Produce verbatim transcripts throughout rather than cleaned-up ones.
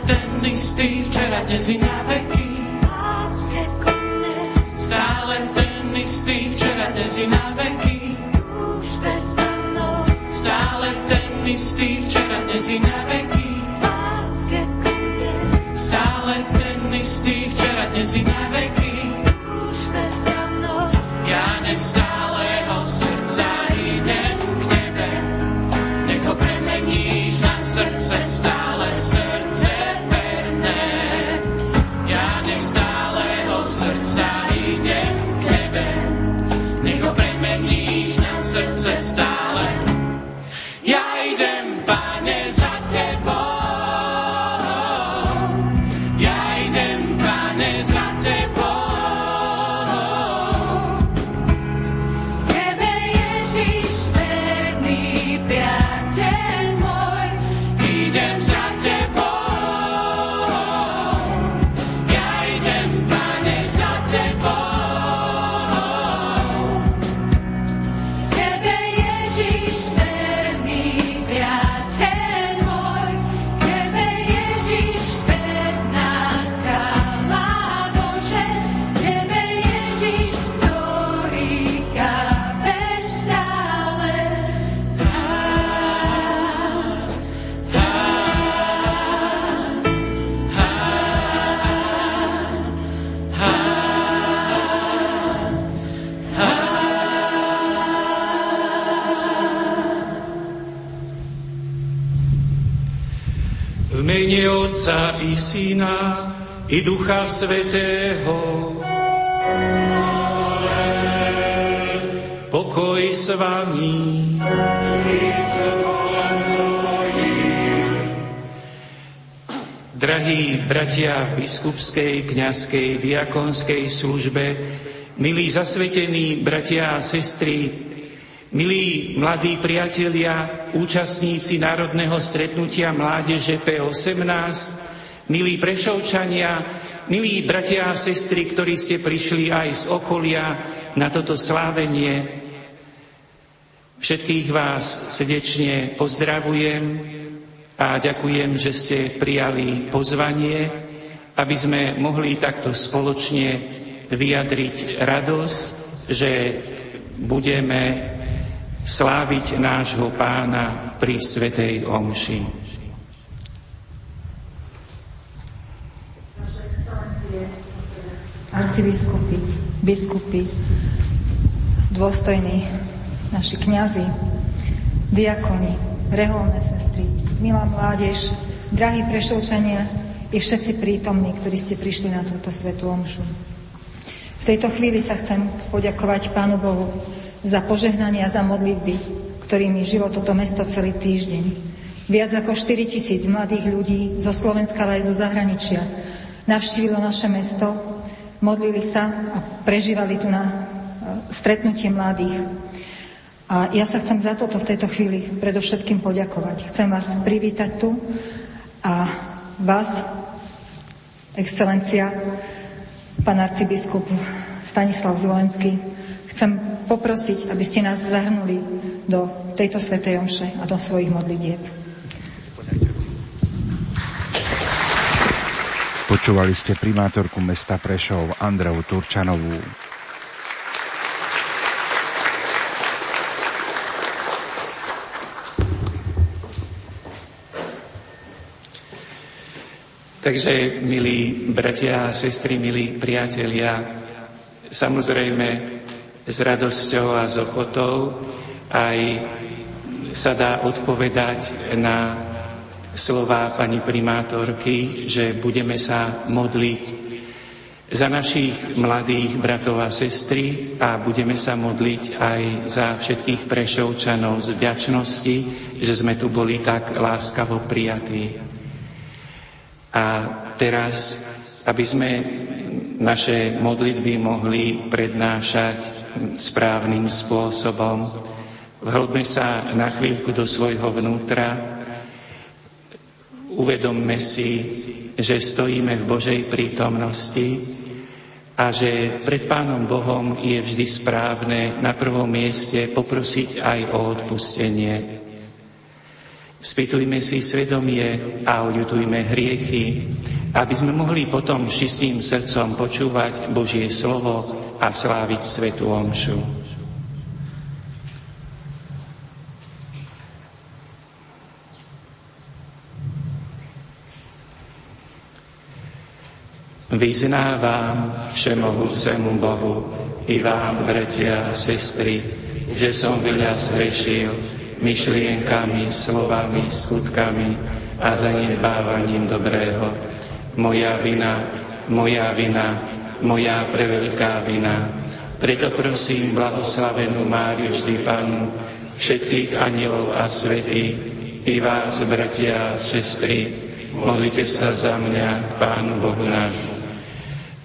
ten istý, včera, dnes i na veky. Láske konne. Stále ten istý, včera, dnes i na veky. Už bez mnou. Stále ten istý, včera, dnes i na veky. Láske konne. Stále ten istý, včera, dnes i na veky. Už bez mnou. Ja nestáleho srdca idem k tebe. Nech to premeníš na srdce stále srdce. Stále. Ja idem, Pane, za tebou. Ja idem, Pane, za tebou. Tebe, Ježiš, verný priateľ môj, idem za tebou. Ja idem, Pane, za tebou. Otca i Syna i Ducha Svätého. Pokoj s vami. Drahí bratia v biskupskej, kňazskej, diakonskej službe, milí zasvetení bratia a sestry, milí mladí priatelia, účastníci Národného stretnutia mládeže pé osemnásť, milí Prešovčania, milí bratia a sestry, ktorí ste prišli aj z okolia na toto slávenie, všetkých vás srdečne pozdravujem a ďakujem, že ste prijali pozvanie, aby sme mohli takto spoločne vyjadriť radosť, že budeme sláviť nášho Pána pri svätej omši. Vaše excelencie, arcibiskupy, biskupy, dôstojní, naši kňazi, diakoni, reholné sestry, milá mládež, drahí Prešovčania i všetci prítomní, ktorí ste prišli na túto svätú omšu. V tejto chvíli sa chcem poďakovať Pánu Bohu za požehnania, za modlitby, ktorými žilo toto mesto celý týždeň. Viac ako štyritisíc mladých ľudí zo Slovenska, ale aj zo zahraničia navštívilo naše mesto, modlili sa a prežívali tu na stretnutie mladých. A ja sa chcem za toto v tejto chvíli predovšetkým poďakovať. Chcem vás privítať tu a vás, excelencia, pán arcibiskup Stanislav Zvolenský, chcem poprosiť, aby ste nás zahrnuli do tejto svätej omše a do svojich modlitieb. Počúvali ste primátorku mesta Prešov Andreu Turčanovú. Takže, milí bratia a sestry, milí priatelia, samozrejme, s radosťou a s ochotou aj sa dá odpovedať na slová pani primátorky, že budeme sa modliť za našich mladých bratov a sestry a budeme sa modliť aj za všetkých Prešovčanov z vďačnosti, že sme tu boli tak láskavo prijatí. A teraz, aby sme naše modlitby mohli prednášať správnym spôsobom, vhlbme sa na chvíľku do svojho vnútra, uvedomme si, že stojíme v Božej prítomnosti a že pred Pánom Bohom je vždy správne na prvom mieste poprosiť aj o odpustenie. Spytujme si svedomie a oľutujme hriechy, aby sme mohli potom čistým srdcom počúvať Božie slovo a sláviť svätú omšu. Vyznávam všemohúcemu Bohu i vám, bratia a sestry, že som veľa zhrešil myšlienkami, slovami, skutkami a zanedbávaním dobrého. Moja vina, moja vina, moja preveľká vina. Preto prosím blahoslavenú Máriu vždy Panu, všetkých anielov a svätých, i vás, bratia a sestry, modlite sa za mňa, Pánu Bohu nášmu.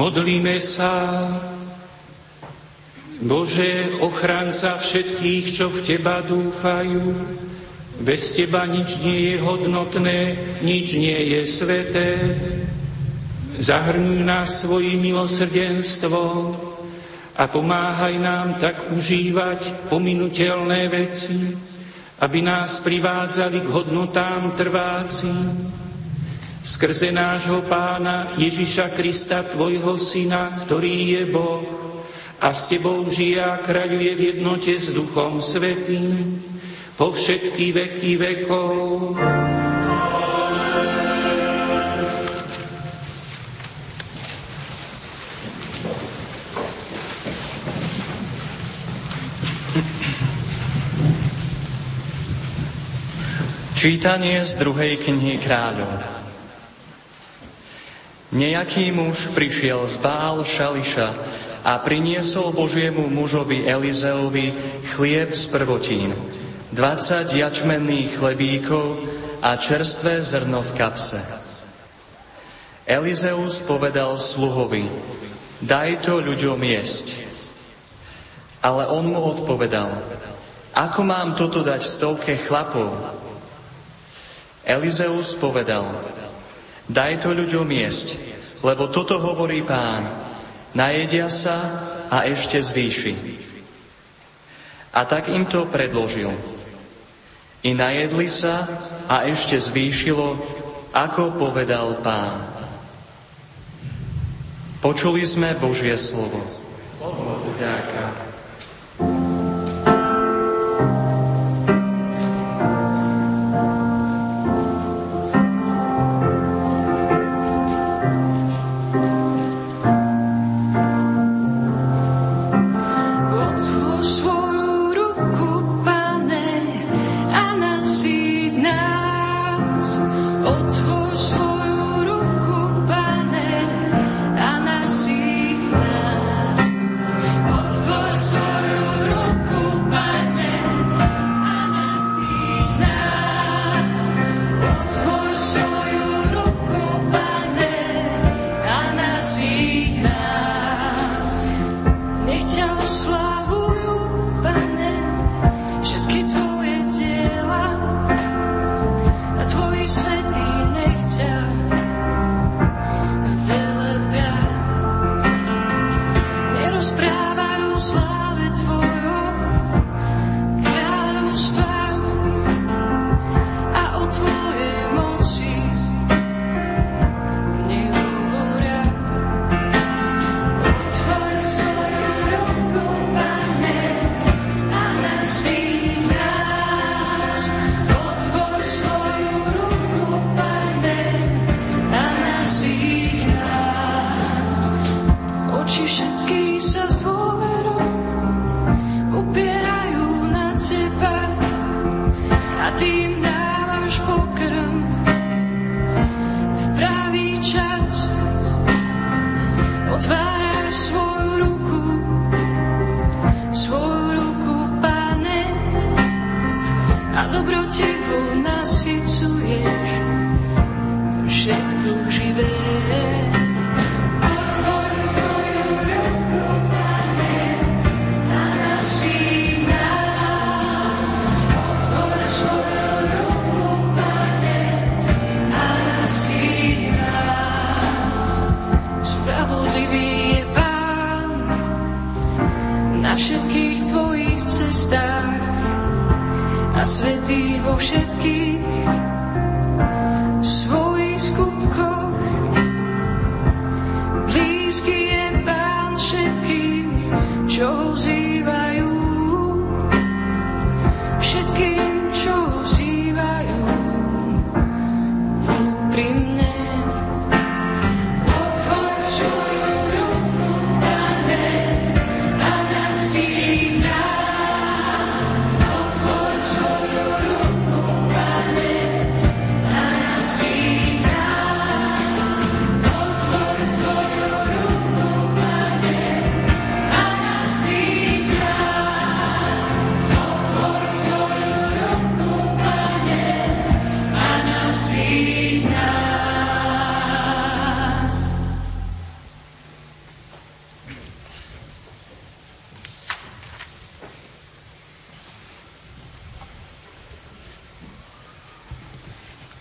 Modlíme sa, Bože, ochranca všetkých, čo v Teba dúfajú. Bez Teba nič nie je hodnotné, nič nie je sveté. Zahrňuj nás svojim milosrdenstvom a pomáhaj nám tak užívať pominuteľné veci, aby nás privádzali k hodnotám trvácim, skrze nášho Pána Ježiša Krista, Tvojho Syna, ktorý je Boh a s Tebou žije a kráľuje v jednote s Duchom Svätým po všetky veky vekov. Čítanie z druhej knihy Kráľov. Nejaký muž prišiel z Bál Šališa a priniesol Božiemu mužovi Elizeovi chlieb z prvotín, dvadsať jačmenných chlebíkov a čerstvé zrno v kapse. Elizeus povedal sluhovi: daj to ľuďom jesť. Ale on mu odpovedal: ako mám toto dať stovke chlapov? Elizeus povedal: daj to ľuďom jesť, lebo toto hovorí Pán: najedia sa a ešte zvýši. A tak im to predložil. I najedli sa a ešte zvýšilo, ako povedal Pán. Počuli sme Božie slovo. Bohu vďaka.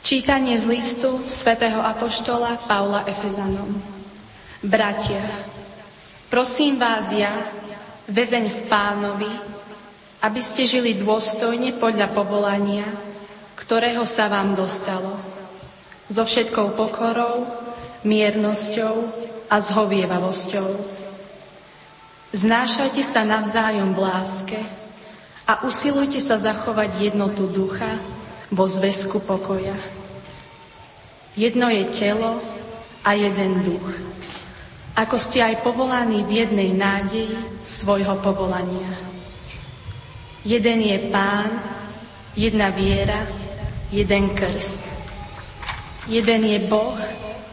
Čítanie z listu svätého apoštola Pavla Efezanom. Bratia, prosím vás ja, väzeň v Pánovi, aby ste žili dôstojne podľa povolania, ktorého sa vám dostalo, so všetkou pokorou, miernosťou a zhovievavosťou. Znášajte sa navzájom v láske a usilujte sa zachovať jednotu ducha vo zväzku pokoja. Jedno je telo a jeden duch, ako ste aj povolaní v jednej nádeji svojho povolania. Jeden je Pán, jedna viera, jeden krst. Jeden je Boh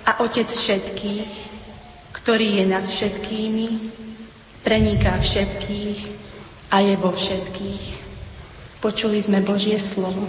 a Otec všetkých, ktorý je nad všetkými, preniká všetkých a je vo všetkých. Počuli sme Božie slovo.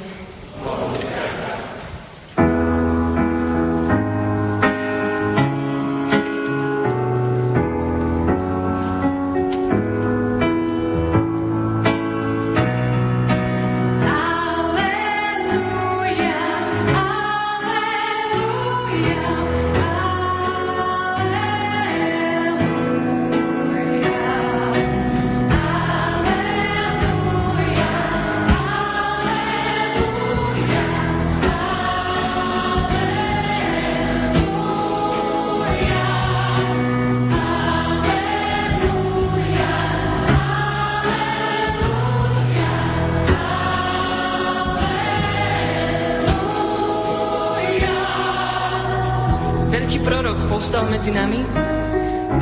Povstal medzi nami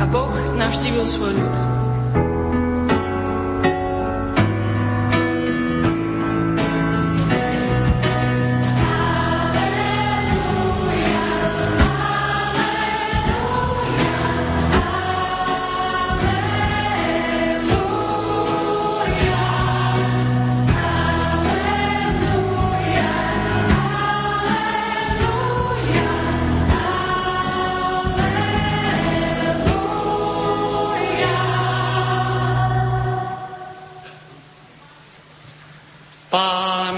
a Boh navštívil svoj ľud.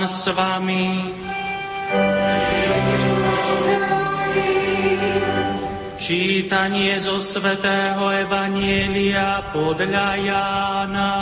S vami. Čítanie zo svätého Evanjelia podľa Jána.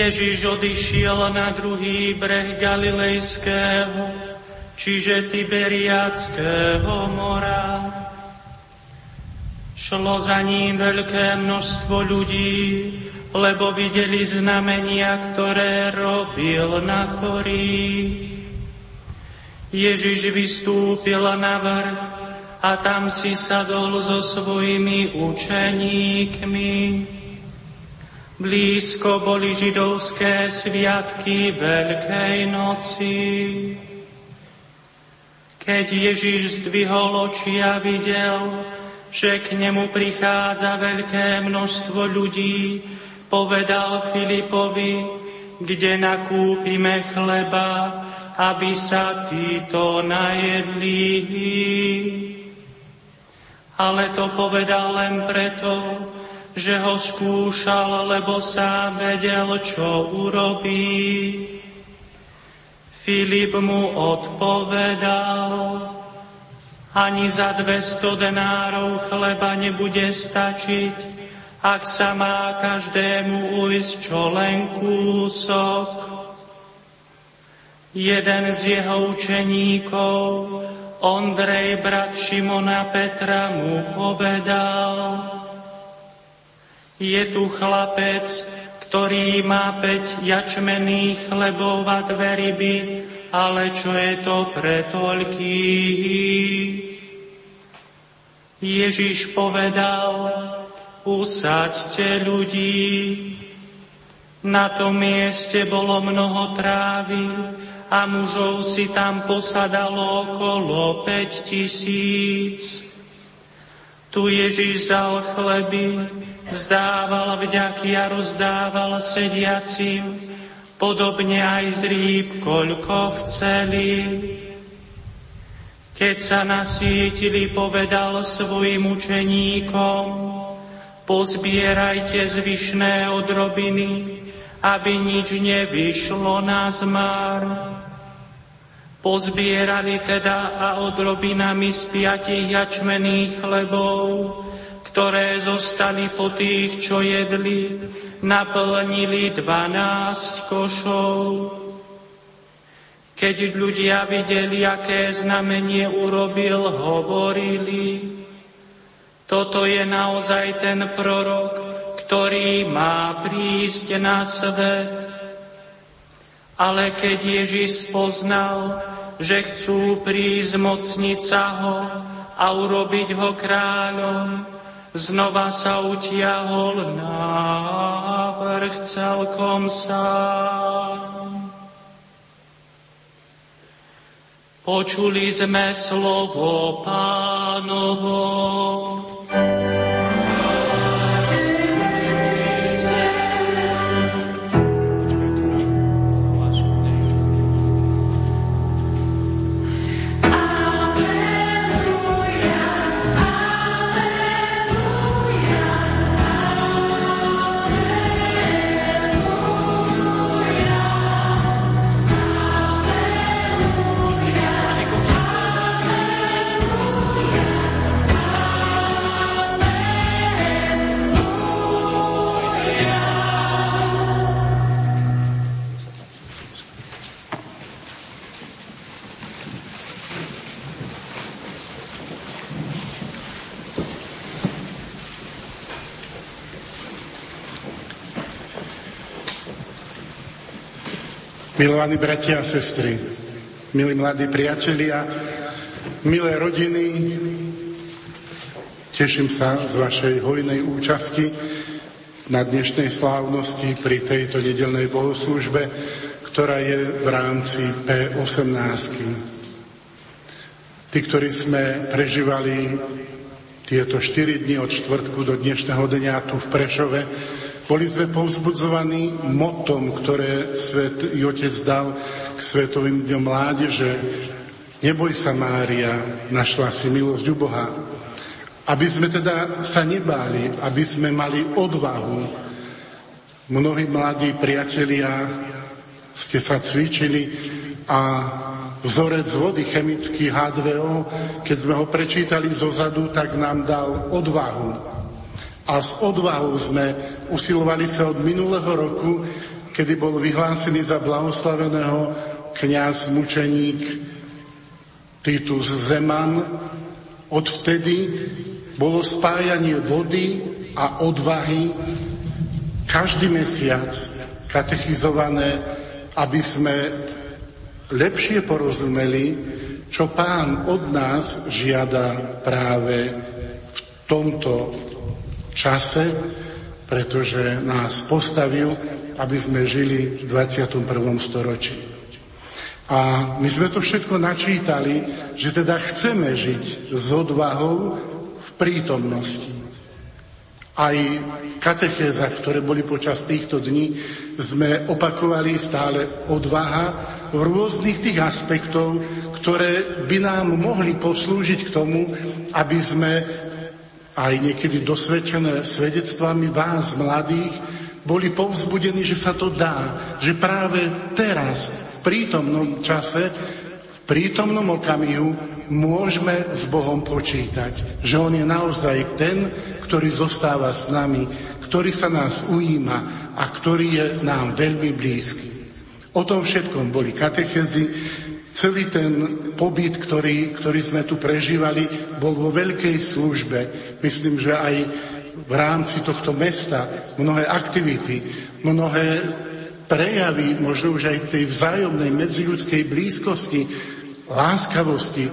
Ježiš odišiel na druhý breh Galilejského, čiže Tiberiadského mora. Šlo za ním veľké množstvo ľudí, lebo videli znamenia, ktoré robil na chorých. Ježiš vystúpil na vrch a tam si sadol so svojimi učeníkmi. Blízko boli židovské sviatky Veľkej noci. Keď Ježiš zdvihol oči a videl, že k nemu prichádza veľké množstvo ľudí, povedal Filipovi, kde nakúpime chleba, aby sa títo najedli. Ale to povedal len preto, že ho skúšal, lebo sám vedel, čo urobí. Filip mu odpovedal, ani za dvesto denárov chleba nebude stačiť, ak sa má každému ujsť čo len kúsok. Jeden z jeho učeníkov, Ondrej, brat Šimona Petra, mu povedal, je tu chlapec, ktorý má päť jačmených chlebov a dve ryby, ale čo je to pre toľkých? Ježiš povedal, usaďte ľudí. Na tom mieste bolo mnoho trávy a mužov si tam posadalo okolo päť tisíc. Tu Ježíš vzal chleby, vzdával vďaky a rozdával sediacim, podobne aj z rýb, koľko chceli. Keď sa nasýtili, povedal svojim učeníkom, pozbierajte zvyšné odrobiny, aby nič nevyšlo na zmar. Pozbierali teda a odrobinami z piatich jačmených chlebov, ktoré zostali po tých, čo jedli, naplnili dvanásť košov. Keď ľudia videli, aké znamenie urobil, hovorili, toto je naozaj ten prorok, ktorý má prísť na svet. Ale keď Ježiš poznal, že chcú prísť mocniť sa ho a urobiť ho kráľom, znova sa utiahol na vrch celkom sám. Počuli sme slovo Pánovo. Milovaní bratia a sestry, milí mladí priatelia, milé rodiny, teším sa z vašej hojnej účasti na dnešnej slávnosti pri tejto nedeľnej bohoslúžbe, ktorá je v rámci pé osemnásť. Tí, ktorí sme prežívali tieto štyri dni od štvrtku do dnešného dňa tu v Prešove, boli sme povzbudzovaní motom, ktoré svätý Otec dal k Svetovým dňom mládeže. Neboj sa, Mária, našla si milosť u Boha. Aby sme teda sa nebáli, aby sme mali odvahu. Mnohí mladí priatelia ste sa cvičili a vzorec vody chemický há dve ó, keď sme ho prečítali zozadu, tak nám dal odvahu. A s odvahou sme usilovali sa od minulého roku, kedy bol vyhlásený za blahoslaveného kňaz mučeník Titus Zeman. Odvtedy bolo spájanie vody a odvahy každý mesiac katechizované, aby sme lepšie porozumeli, čo Pán od nás žiada práve v tomto čase, pretože nás postavil, aby sme žili v dvadsiatom prvom storočí. A my sme to všetko načítali, že teda chceme žiť s odvahou v prítomnosti. Aj v katechézach, ktoré boli počas týchto dní, sme opakovali stále odvaha v rôznych tých aspektov, ktoré by nám mohli poslúžiť k tomu, aby sme aj niekedy dosvedčené svedectvami vás, mladých, boli povzbudení, že sa to dá, že práve teraz, v prítomnom čase, v prítomnom okamihu môžeme s Bohom počítať, že On je naozaj ten, ktorý zostáva s nami, ktorý sa nás ujíma a ktorý je nám veľmi blízky. O tom všetkom boli katechézy. Celý ten pobyt, ktorý, ktorý sme tu prežívali, bol vo veľkej službe. Myslím, že aj v rámci tohto mesta mnohé aktivity, mnohé prejavy, možno už aj tej vzájomnej medziľudskej blízkosti, láskavosti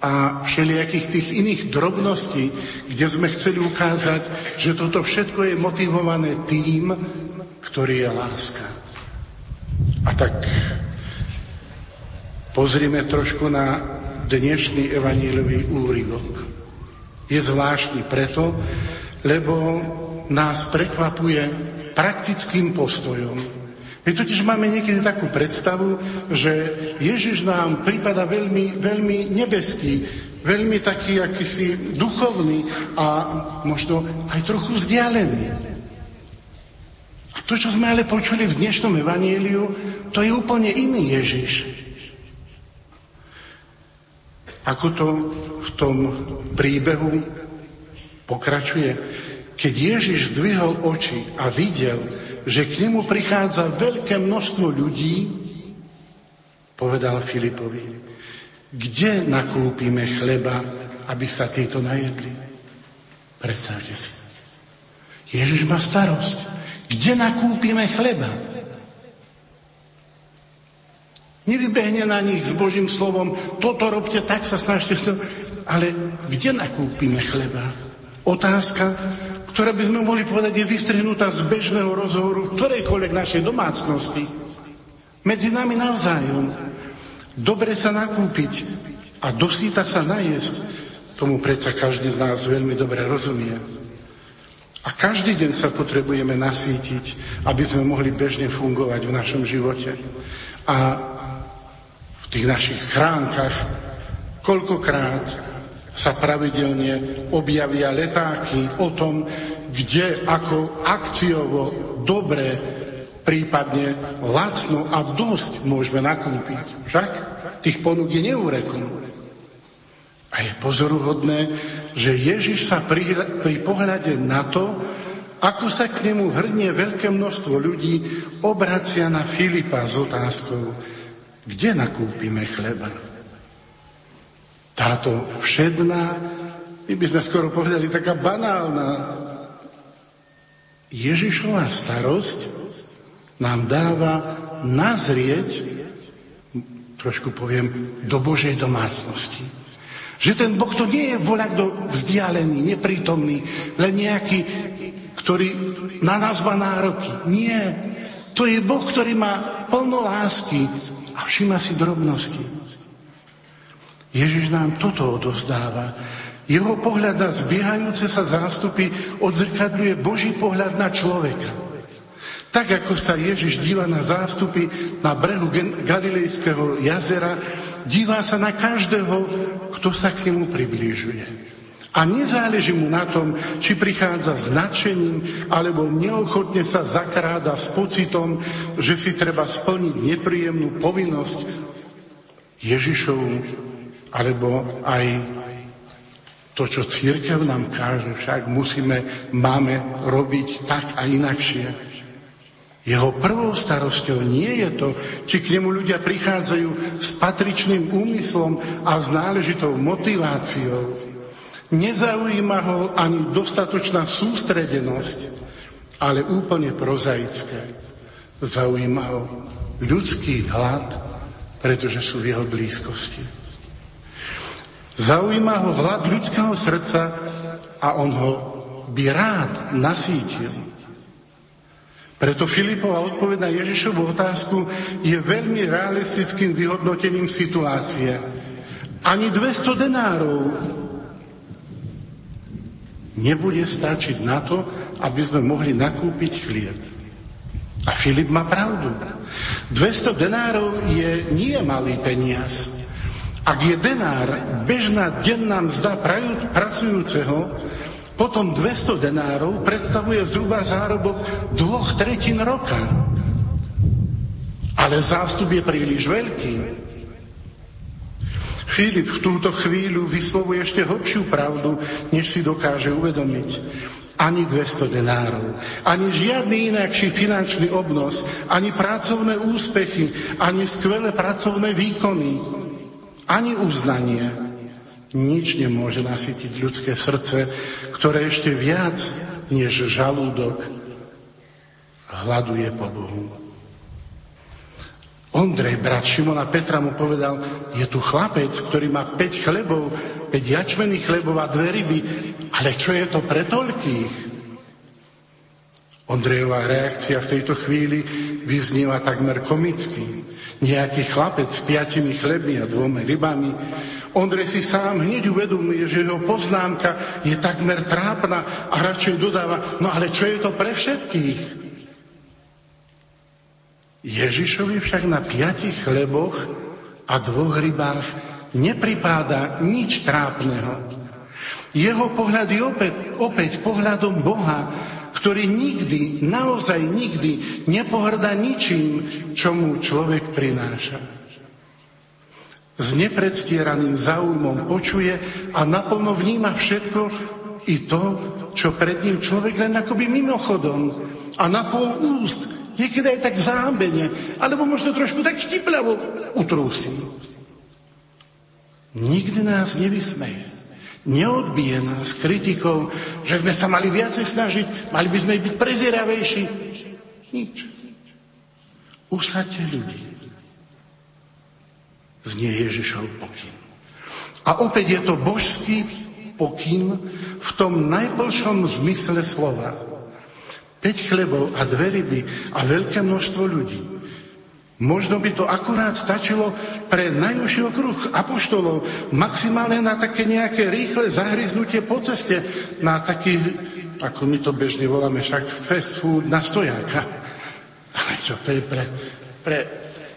a všelijakých tých iných drobností, kde sme chceli ukázať, že toto všetko je motivované tým, ktorý je láska. A tak pozrime trošku na dnešný evanjeliový úryvok. je zvláštny preto, lebo nás prekvapuje praktickým postojom. My totiž máme niekedy takú predstavu, že Ježiš nám prípada veľmi, veľmi nebeský, veľmi taký akýsi duchovný a možno aj trochu vzdialený. A to, čo sme ale počuli v dnešnom evanjeliu, to je úplne iný Ježiš. Ako to v tom príbehu pokračuje? Keď Ježiš zdvihol oči a videl, že k nemu prichádza veľké množstvo ľudí, povedal Filipovi: kde nakúpime chleba, aby sa títo najedli? Predstavte si. Ježiš má starosť. Kde nakúpime chleba? Nevybehne na nich s Božím slovom, toto robte, tak sa snažte. Ale kde nakúpime chleba? Otázka, ktorá by sme mohli povedať, je vystrihnutá z bežného rozhovoru ktorejkoľvek našej domácnosti. Medzi nami navzájom. Dobre sa nakúpiť a dosýta sa najesť. Tomu predsa každý z nás veľmi dobre rozumie. A každý deň sa potrebujeme nasýtiť, aby sme mohli bežne fungovať v našom živote. A v tých našich schránkach koľkokrát sa pravidelne objavia letáky o tom, kde ako akciovo, dobre, prípadne lacno a dosť môžeme nakúpiť. Však tých ponúk je neúrekom. A je pozoruhodné, že Ježiš sa pri, pri pohľade na to, ako sa k nemu hrnie veľké množstvo ľudí, obracia na Filipa s otázkou: kde nakúpime chleba? Táto všedná, my by sme skoro povedali taká banálna Ježišová starosť nám dáva nazrieť, trošku poviem, do Božej domácnosti. Že ten Boh to nie je voľakdo vzdialený, neprítomný, len nejaký, ktorý na nás má nároky. Nie. To je Boh, ktorý má plno lásky a všíma si drobnosti. Ježiš nám toto odovzdáva. Jeho pohľad na zbiehajúce sa zástupy odzrkadľuje Boží pohľad na človeka. Tak, ako sa Ježiš díva na zástupy na brehu Galilejského jazera, díva sa na každého, kto sa k nemu priblížuje. A nezáleží mu na tom, či prichádza s nadšením, alebo neochotne sa zakráda s pocitom, že si treba splniť nepríjemnú povinnosť Ježišovu, alebo aj to, čo cirkev nám káže, však musíme, máme robiť tak a inakšie. Jeho prvou starosťou nie je to, či k nemu ľudia prichádzajú s patričným úmyslom a s náležitou motiváciou. Nezaujíma ho ani dostatočná sústredenosť, ale úplne prozaické. Zaujíma ho ľudský hlad, pretože sú v jeho blízkosti. Zaujíma ho hlad ľudského srdca a on ho by rád nasýtil. Preto Filipova odpoveď na Ježišovu otázku je veľmi realistickým vyhodnotením situácie. Ani dvesto denárov nebude stačiť na to, aby sme mohli nakúpiť chlieb. A Filip má pravdu. dvesto denárov je nie malý peniaz. Ak je denár bežná denná mzda pracujúceho, potom dvesto denárov predstavuje zhruba zárobok dvoch tretín roka. Ale zástup je príliš veľký. Filip v túto chvíľu vyslovuje ešte hlbšiu pravdu, než si dokáže uvedomiť. Ani dvesto denárov, ani žiadny inakší finančný obnos, ani pracovné úspechy, ani skvelé pracovné výkony, ani uznanie. Nič nemôže nasytiť ľudské srdce, ktoré ešte viac než žalúdok hladuje po Bohu. Ondrej, brat Šimona Petra, mu povedal: je tu chlapec, ktorý má päť chlebov, päť jačmených chlebov a dve ryby, ale čo je to pre toľkých? Ondrejová reakcia v tejto chvíli vyznieva takmer komicky. Nejaký chlapec s piatimi chlebmi a dvoma rybami Ondrej si sám hneď uvedomuje, že jeho poznámka je takmer trápna a radšej dodáva, no ale čo je to pre všetkých? Ježišovi však na piatich chleboch a dvoch rybách nepripáda nič trápneho. Jeho pohľad je opäť, opäť pohľadom Boha, ktorý nikdy, naozaj nikdy nepohrdá ničím, čo mu človek prináša. S nepredstieraným záujmom počuje a naplno vníma všetko i to, čo pred ním človek len akoby mimochodom a na pol úst, niekedy aj tak v zábene, alebo možno trošku tak štipľavo utrúsi. Nikdy nás nevysmeje. Neodbije nás kritikou, že sme sa mali viacej snažiť, mali by sme byť prezieravejší. Nič. Usaďte ľudí. Znie Ježišov pokyn. A opäť je to božský pokyn v tom najplšom zmysle slova. Päť chlebov a dve ryby a veľké množstvo ľudí. Možno by to akurát stačilo pre najúžší okruh apoštolov, maximálne na také nejaké rýchle zahryznutie po ceste, na taký, ako my to bežne voláme, však fast food na stojáka. Ale čo to je pre, pre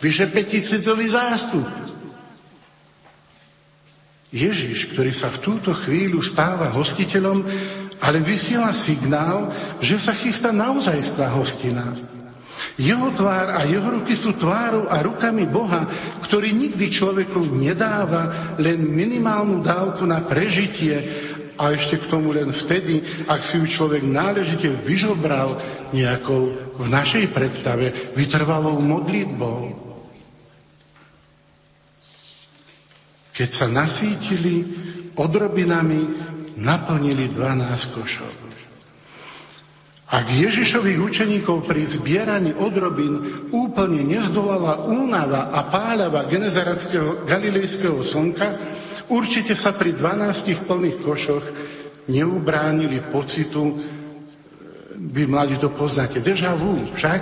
vyše päťtisícový zástup? Ježiš, ktorý sa v túto chvíľu stáva hostiteľom, ale vysiela signál, že sa chystá naozajstná hostina. Jeho tvár a jeho ruky sú tvárou a rukami Boha, ktorý nikdy človeku nedáva len minimálnu dávku na prežitie a ešte k tomu len vtedy, ak si ju človek náležite vyžobral nejakou v našej predstave vytrvalou modlitbou. Keď sa nasítili odrobinami, naplnili dvanásť košov. Ak Ježišových učeníkov pri zbieraní odrobín úplne nezdolala únava a páľava genezareckého galilejského slnka, určite sa pri dvanástich plných košoch neubránili pocitu, vy mladí to poznáte, déjà vu, však?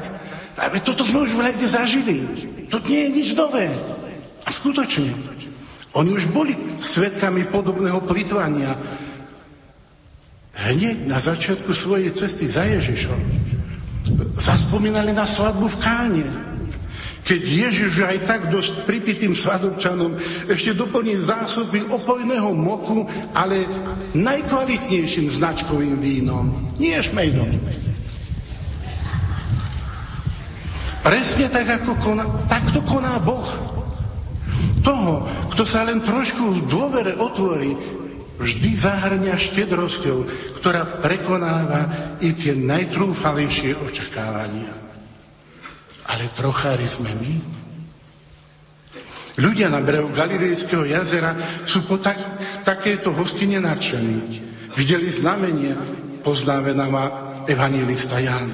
Ale toto sme už vlekde zažili. To nie je nič nové. A skutočne. Oni už boli svedkami podobného plytvania. Hneď na začiatku svojej cesty za Ježišom zaspomínali na svadbu v Káne. Keď Ježiš aj tak dosť pripitým svadobčanom ešte doplní zásoby opojného moku, ale najkvalitnejším značkovým vínom, nie šmejdom. Presne tak, ako koná, tak to koná Boh. Toho, kto sa len trošku v dôvere otvorí, vždy zahrňa štedrosťou, ktorá prekonáva i tie najtrúfalejšie očakávania. Ale trochári sme my. Ľudia na brehu Galilejského jazera sú po tak, takéto hostine nadšení. Videli znamenie, poznáva evanjelista Ján.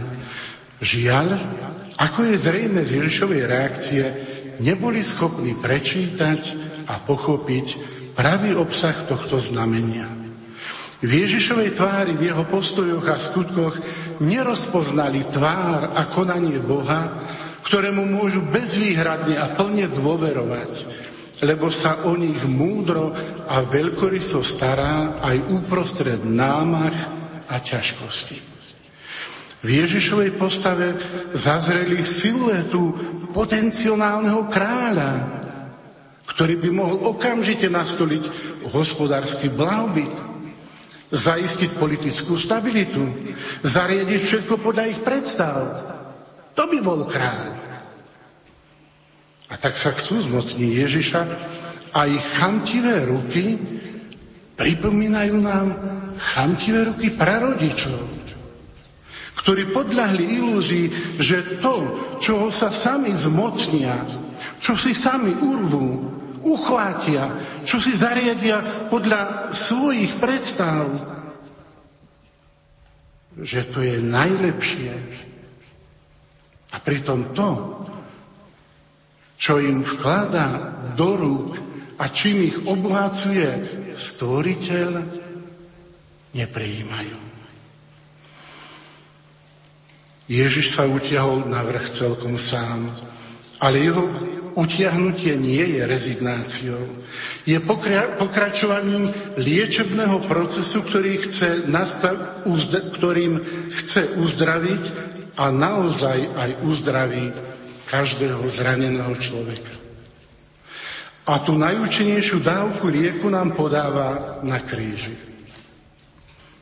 Žiaľ, ako je zrejme z Ježišovej reakcie, neboli schopní prečítať a pochopiť pravý obsah tohto znamenia. V Ježišovej tvári, v jeho postojoch a skutkoch nerozpoznali tvár a konanie Boha, ktorému môžu bezvýhradne a plne dôverovať, lebo sa o nich múdro a veľkoryso stará aj uprostred námah a ťažkosti. V Ježišovej postave zazreli siluetu potenciálneho kráľa, ktorý by mohol okamžite nastoliť hospodársky blahobyt, zaistiť politickú stabilitu, zariadiť všetko podľa ich predstav. To by bol kráľ. A tak sa chcú zmocniť Ježiša a ich chamtivé ruky pripomínajú nám chamtivé ruky prarodičov, ktorí podľahli ilúzii, že to, čoho sa sami zmocnia, čo si sami urvú, uchvátia, čo si zariadia podľa svojich predstav, že to je najlepšie. A pritom to, čo im vkladá do rúk a čím ich obohacuje stvoriteľ, neprijímajú. Ježiš sa utiahol na vrch celkom sám, ale jeho utiahnutie nie je rezignáciou. Je pokra- pokračovaním liečebného procesu, ktorý chce nastav- uzda- ktorým chce uzdraviť a naozaj aj uzdraví každého zraneného človeka. A tú najúčinnejšiu dávku lieku nám podáva na kríži.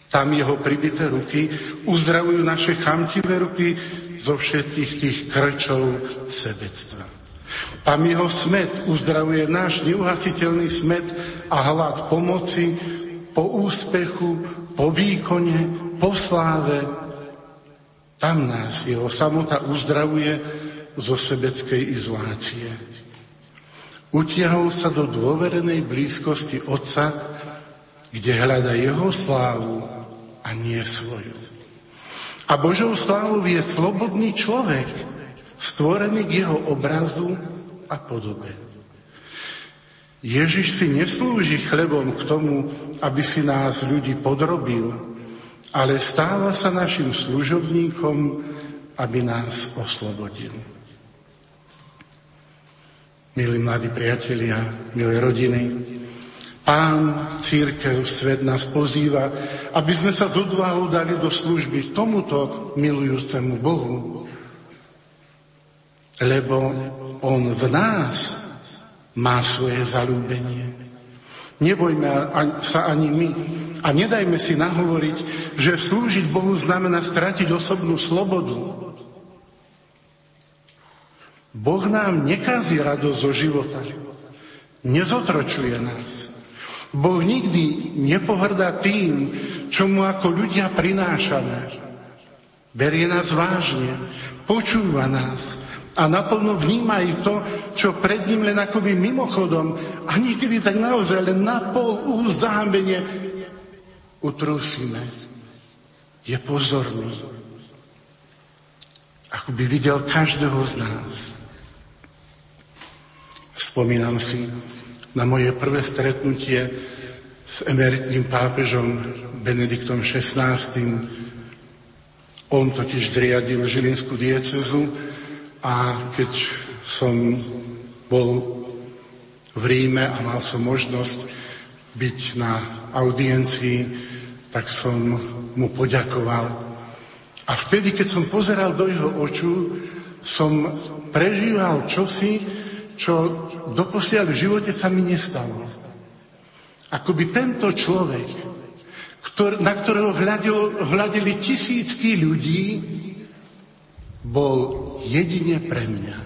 Tam jeho pribité ruky uzdravujú naše chamtivé ruky zo všetkých tých krčov sebectva. Tam jeho smet uzdravuje náš neuhasiteľný smet a hlad pomoci, po úspechu, po výkone, po sláve. Tam nás jeho samota uzdravuje zo sebeckej izolácie. Utiahol sa do dôverenej blízkosti Otca, kde hľada jeho slávu a nie svoju. A Božou slávou je slobodný človek, stvorený k jeho obrazu a podobe. Ježiš si neslúži chlebom k tomu, aby si nás ľudí podrobil, ale stáva sa našim služobníkom, aby nás oslobodil. Milí mladí priatelia, milé rodiny, Pán, cirkev, svet nás pozýva, aby sme sa s odvahou dali do služby tomuto milujúcemu Bohu. Lebo On v nás má svoje zaľúbenie. Nebojme sa ani my a nedajme si nahovoriť, že slúžiť Bohu znamená stratiť osobnú slobodu. Boh nám nekazí radosť zo života, nezotročuje nás. Boh nikdy nepohrdá tým, čo mu ako ľudia prinášame. Berie nás vážne, počúva nás a naplno vníma i to, čo pred ním len akoby mimochodom a niekedy tak naozaj len na pol úst zahambenie utrúsime. Je pozorný. Akoby videl každého z nás. Spomínam si na moje prvé stretnutie s emeritným pápežom Benediktom šestnástym. On totiž zriadil Žilinskú diecezu a keď som bol v Ríme a mal som možnosť byť na audiencii, tak som mu poďakoval. A vtedy, keď som pozeral do jeho očí, som prežíval čosi, čo doposiaľ v živote sa mi nestalo. Akoby tento človek, ktor- na ktorého hľadil, hľadili tisícky ľudí, bol jedine pre mňa.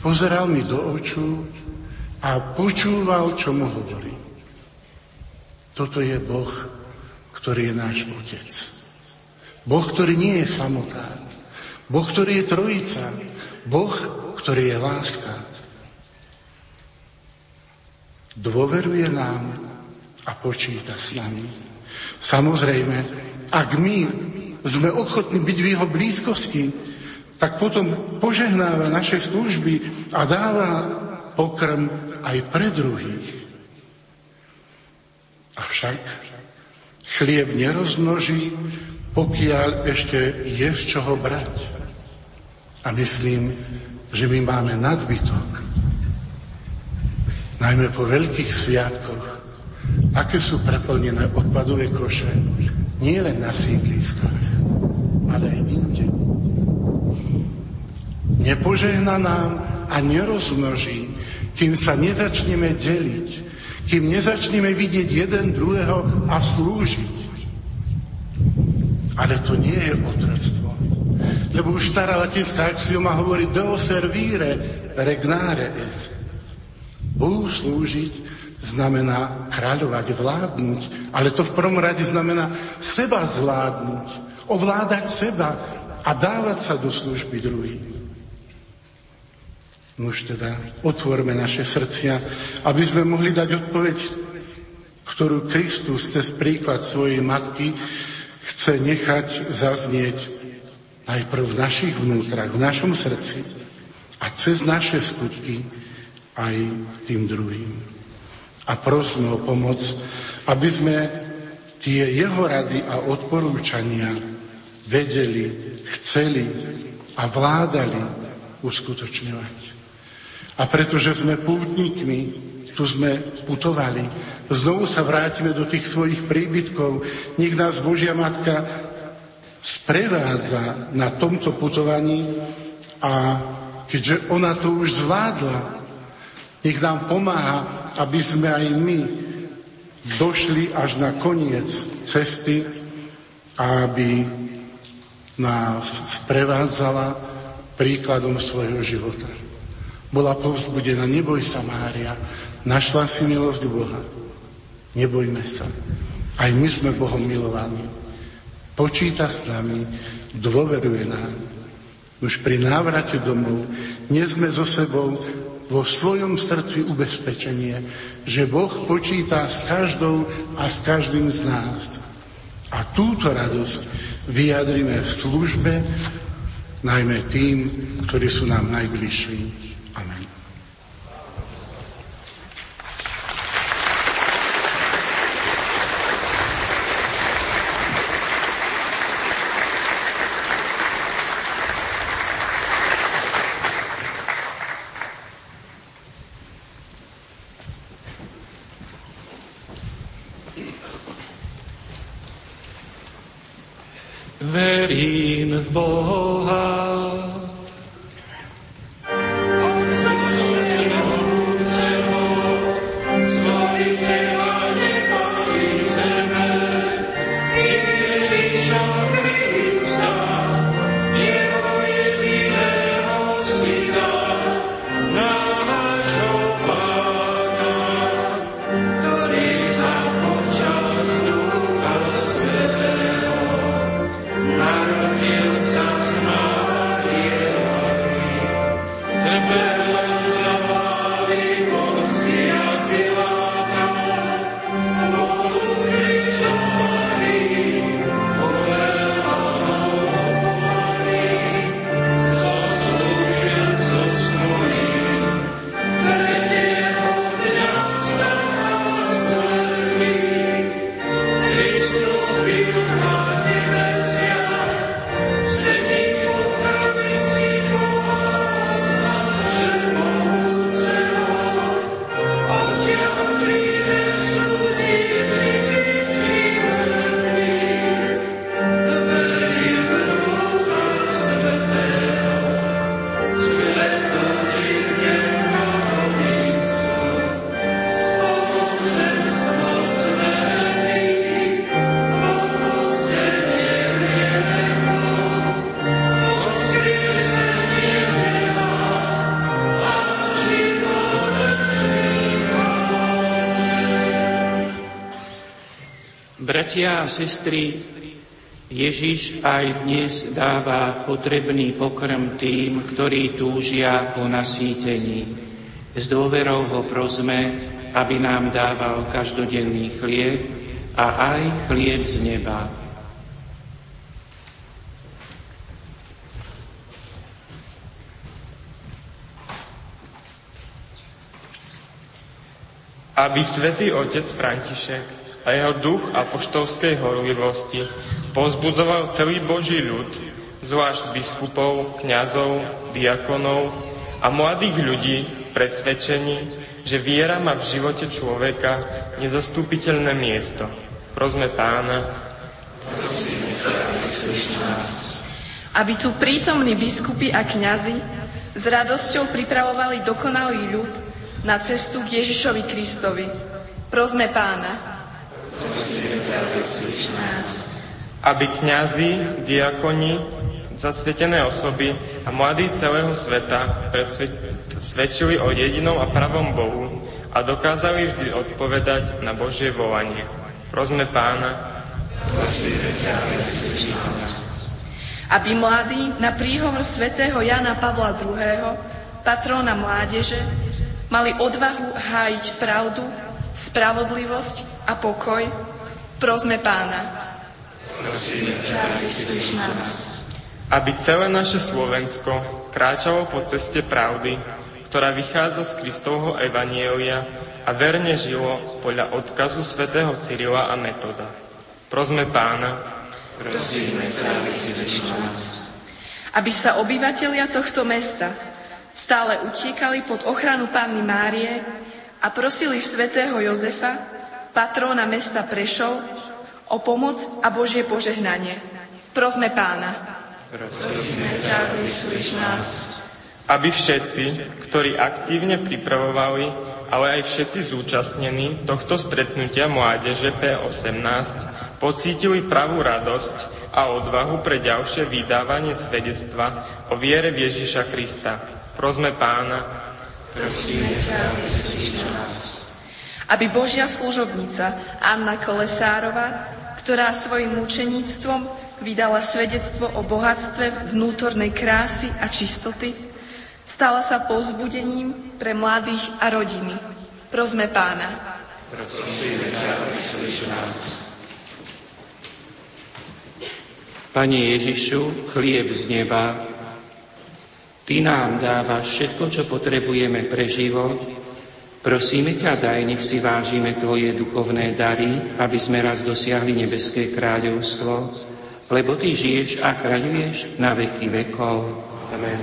Pozeral mi do očí a počúval, čo mu hovorí. Toto je Boh, ktorý je náš Otec. Boh, ktorý nie je samotár. Boh, ktorý je trojica. Boh, ktorý je láska. Dôveruje nám a počíta s nami. Samozrejme, ak my sme ochotní byť v jeho blízkosti, tak potom požehnáva naše služby a dáva pokrm aj pre druhých. Avšak chlieb nerozmnoží, pokiaľ ešte je z čoho brať. A myslím, že my máme nadbytok. Najmä po veľkých sviatkoch, aké sú preplnené odpadové koše, nie len na sídliskách, ale aj inde. Nepožehná nám a nerozmnoží, kým sa nezačneme deliť, kým nezačneme vidieť jeden druhého a slúžiť. Ale to nie je otroctvo, lebo už stará latinská axioma hovorí deo servire, regnare est. Bohu slúžiť znamená kráľovať, vládnuť, ale to v prvom rade znamená seba zvládnuť, ovládať seba a dávať sa do služby druhým. Nuž teda, otvorme naše srdcia, aby sme mohli dať odpoveď, ktorú Kristus cez príklad svojej matky chce nechať zaznieť najprv v našich vnútrach, v našom srdci a cez naše skutky aj tým druhým. A prosme o pomoc, aby sme tie jeho rady a odporúčania vedeli, chceli a vládali uskutočňovať. A pretože sme pútnikmi, tu sme putovali. Znovu sa vrátime do tých svojich príbytkov. Nech nás Božia Matka sprevádza na tomto putovaní a keďže ona to už zvládla, nech nám pomáha, aby sme aj my došli až na koniec cesty a aby nás sprevádzala príkladom svojho života. Bola povzbudená, neboj sa, Mária, našla si milosť Boha. Nebojme sa. Aj my sme Bohom milovaní. Počíta s nami, dôveruje nám. Už pri návrate domov nie sme so sebou vo svojom srdci ubezpečenie, že Boh počíta s každou a s každým z nás. A túto radosť vyjadrime v službe, najmä tým, ktorí sú nám najbližší. Amen. Verím v Boha, Otca všemohúceho, Stvoriteľa neba i zeme, i Ježiša Krista, Jeho jediného Syna, nášho Pána, ktorý sa počas ducha svätého narodil sa z Márie Márie, trpel od západy Poncia Piláta, bol ukrižovaný, oblehanou oblaky, zoslúžil, zoslúžil, tretieho dňa vstal z mŕtvych, pristúpil na nebesia, sedí po pravici Boha Všemohúceho, odkiaľ príde súdiť živých i mŕtvych. Verím v Ducha Svätého, Svätú Cirkev katolícku, spoločenstvo svätých, odpustenie hriechov, vzkriesenie tela a život večný. Bratia a sestry, Ježiš aj dnes dáva potrebný pokrm tým, ktorí túžia po nasýtení. S dôverou ho prosme, aby nám dával každodenný chlieb a aj chlieb z neba. Aby svätý otec František a jeho duch apoštolskej horlivosti povzbudzoval celý Boží ľud, zvlášť biskupov, kňazov, diakonov a mladých ľudí presvedčení, že viera má v živote človeka nezastupiteľné miesto. Prosme Pána, Aby tu prítomní biskupy a kňazi s radosťou pripravovali dokonalý ľud na cestu k Ježišovi Kristovi. Prosme Pána, aby kňazi, diakoni, zasvetené osoby a mladí celého sveta presvedčili o jedinom a pravom Bohu a dokázali vždy odpovedať na Božie volanie. Prosme Pána, aby mladí na príhovor svätého Jána Pavla druhého, patróna mládeže, mali odvahu hájiť pravdu, spravodlivosť a pokoj. Prosme Pána, aby celé naše Slovensko kráčalo po ceste pravdy, ktorá vychádza z Kristovho evanjelia a verne žilo podľa odkazu svätého Cyrila a Metoda. Prosme Pána, aby sa obyvatelia tohto mesta stále utiekali pod ochranu Panny Márie a prosili svätého Jozefa, patróna mesta Prešov, o pomoc a Božie požehnanie. Prosme Pána. Prosíme ťa, vyslíš nás. Aby všetci, ktorí aktívne pripravovali, ale aj všetci zúčastnení tohto stretnutia mládeže pé osemnásť pocítili pravú radosť a odvahu pre ďalšie vydávanie svedectva o viere v Ježiša Krista. Prosme Pána. Prosíme ťa, vyslíš nás. Aby Božia služobnica Anka Kolesárová, ktorá svojim mučeníctvom vydala svedectvo o bohatstve vnútornej krásy a čistoty, stala sa povzbudením pre mladých a rodiny. Prosme Pána. Prosíme ťa, vyslíš nás. Pane Ježišu, chlieb z neba, Ty nám dávaš všetko, čo potrebujeme pre život. Prosíme ťa, daj, nech si vážime Tvoje duchovné dary, aby sme raz dosiahli nebeské kráľovstvo, lebo Ty žiješ a kráľuješ na veky vekov. Amen.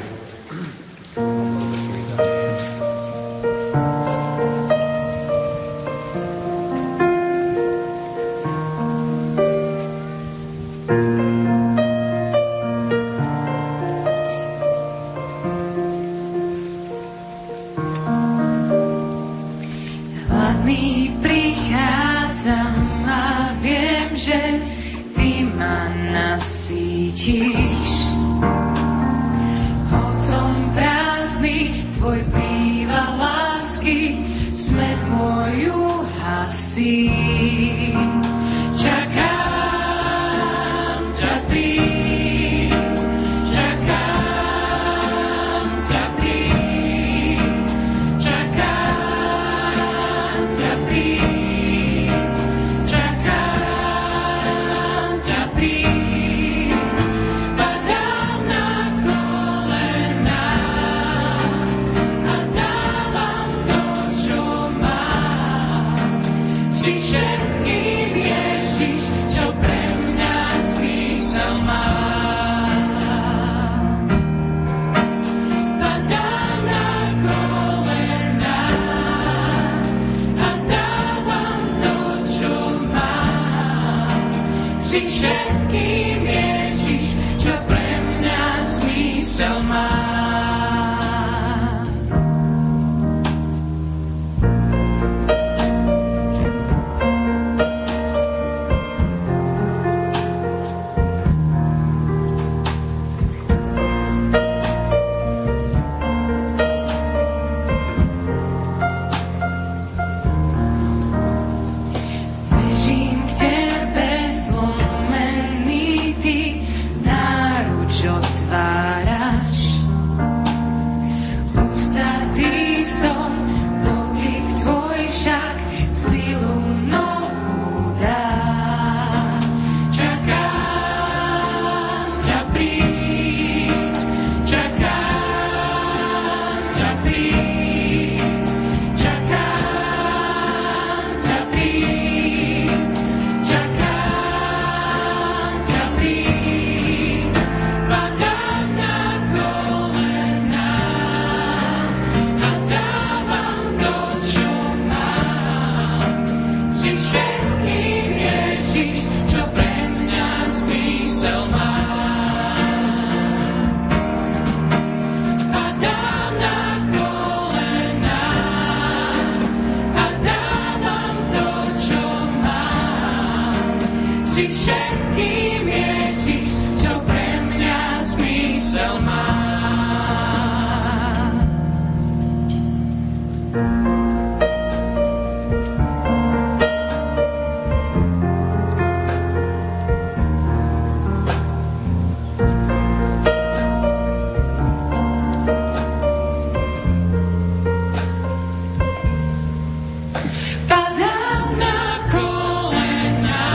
Padám na kolená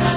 a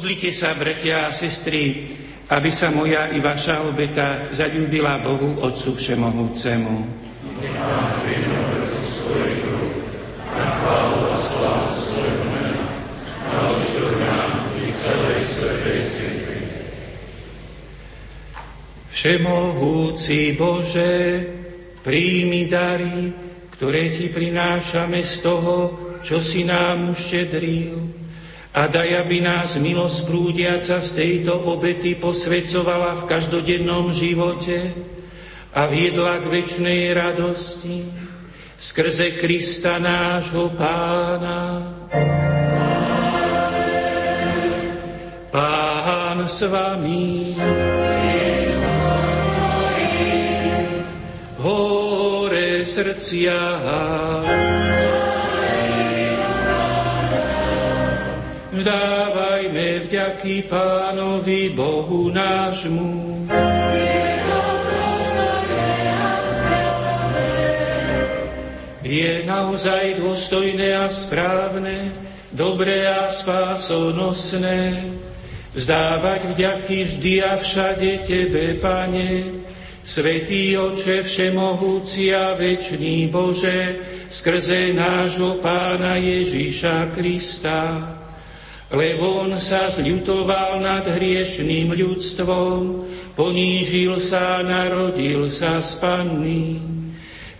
Modlite sa, bratia a sestry, aby sa moja i vaša obeta zaľúbila Bohu Otcu Všemohúcemu. Všemohúci Bože, príjmi dary, ktoré Ti prinášame z toho, čo si nám uštedril, a daj, aby nás milosť prúdiaca z tejto obety posvedcovala v každodennom živote a viedla k večnej radosti skrze Krista nášho Pána. Pán s vami. Hore srdcia. Dávajme vďaky Pánovi Bohu nášmu. Je to dôstojné a správne. Je naozaj dôstojné a správne, dobré a spásonosné vzdávať vďaky vždy a všade Tebe, Pane, Svätý Otče Všemohúci a večný Bože, skrze nášho Pána Ježiša Krista. Lebo on sa zľutoval nad hriešným ľudstvom, ponížil sa, narodil sa z panny,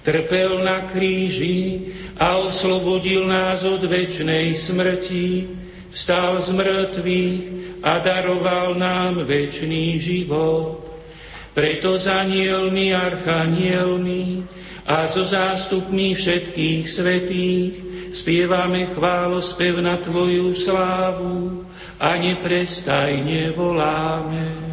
trpel na kríži a oslobodil nás od večnej smrti, vstal z mŕtvych a daroval nám večný život. Preto s anielmi, archanielmi a so zástupmi všetkých svätých spievame chválospev na Tvoju slávu a neprestajne voláme.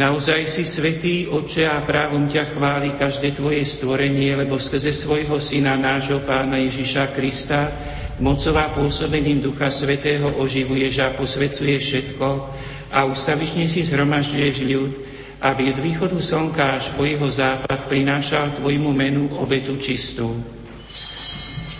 Naozaj si svätý Otče a právom ťa chváli každé Tvoje stvorenie, lebo skrze svojho Syna, nášho Pána Ježiša Krista, mocou a pôsobením Ducha Svätého oživuješ a posvecuješ všetko a ustavične si zhromažďuješ ľud, aby od východu slnka až po jeho západ prinášal Tvojmu menu obetu čistú.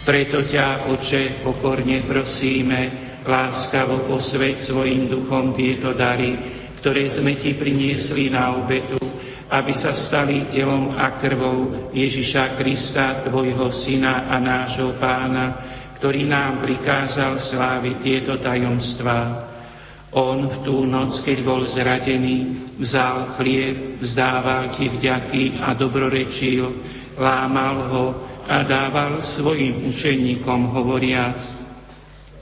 Preto ťa, Otče, pokorne prosíme, láskavo posväť svojim duchom tieto dary, ktoré sme Ti priniesli na obetu, aby sa stali telom a krvou Ježiša Krista, Tvojho Syna a nášho Pána, ktorý nám prikázal sláviť tieto tajomstvá. On v tú noc, keď bol zradený, vzal chlieb, vzdával Ti vďaky a dobrorečil, lámal ho a dával svojim učeníkom hovoriac: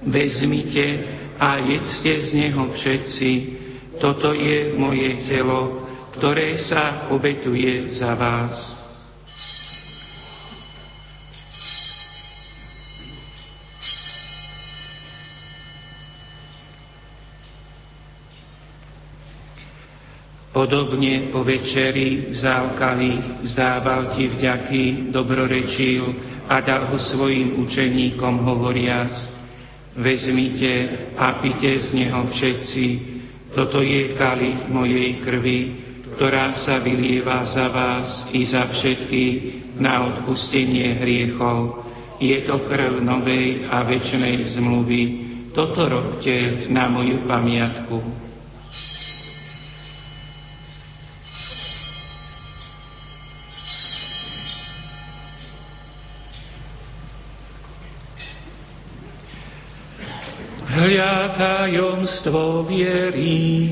vezmite a jedzte z neho všetci, toto je moje telo, ktoré sa obetuje za vás. Podobne po večeri vzal kalich, vzdával Ti vďaky, dobrorečil a dal ho svojim učeníkom hovoriac: vezmite a pite z neho všetci, toto je kalich mojej krvi, ktorá sa vylieva za vás i za všetkých na odpustenie hriechov. Je to krv novej a večnej zmluvy. Toto robte na moju pamiatku. Hľa tajomstvo viery.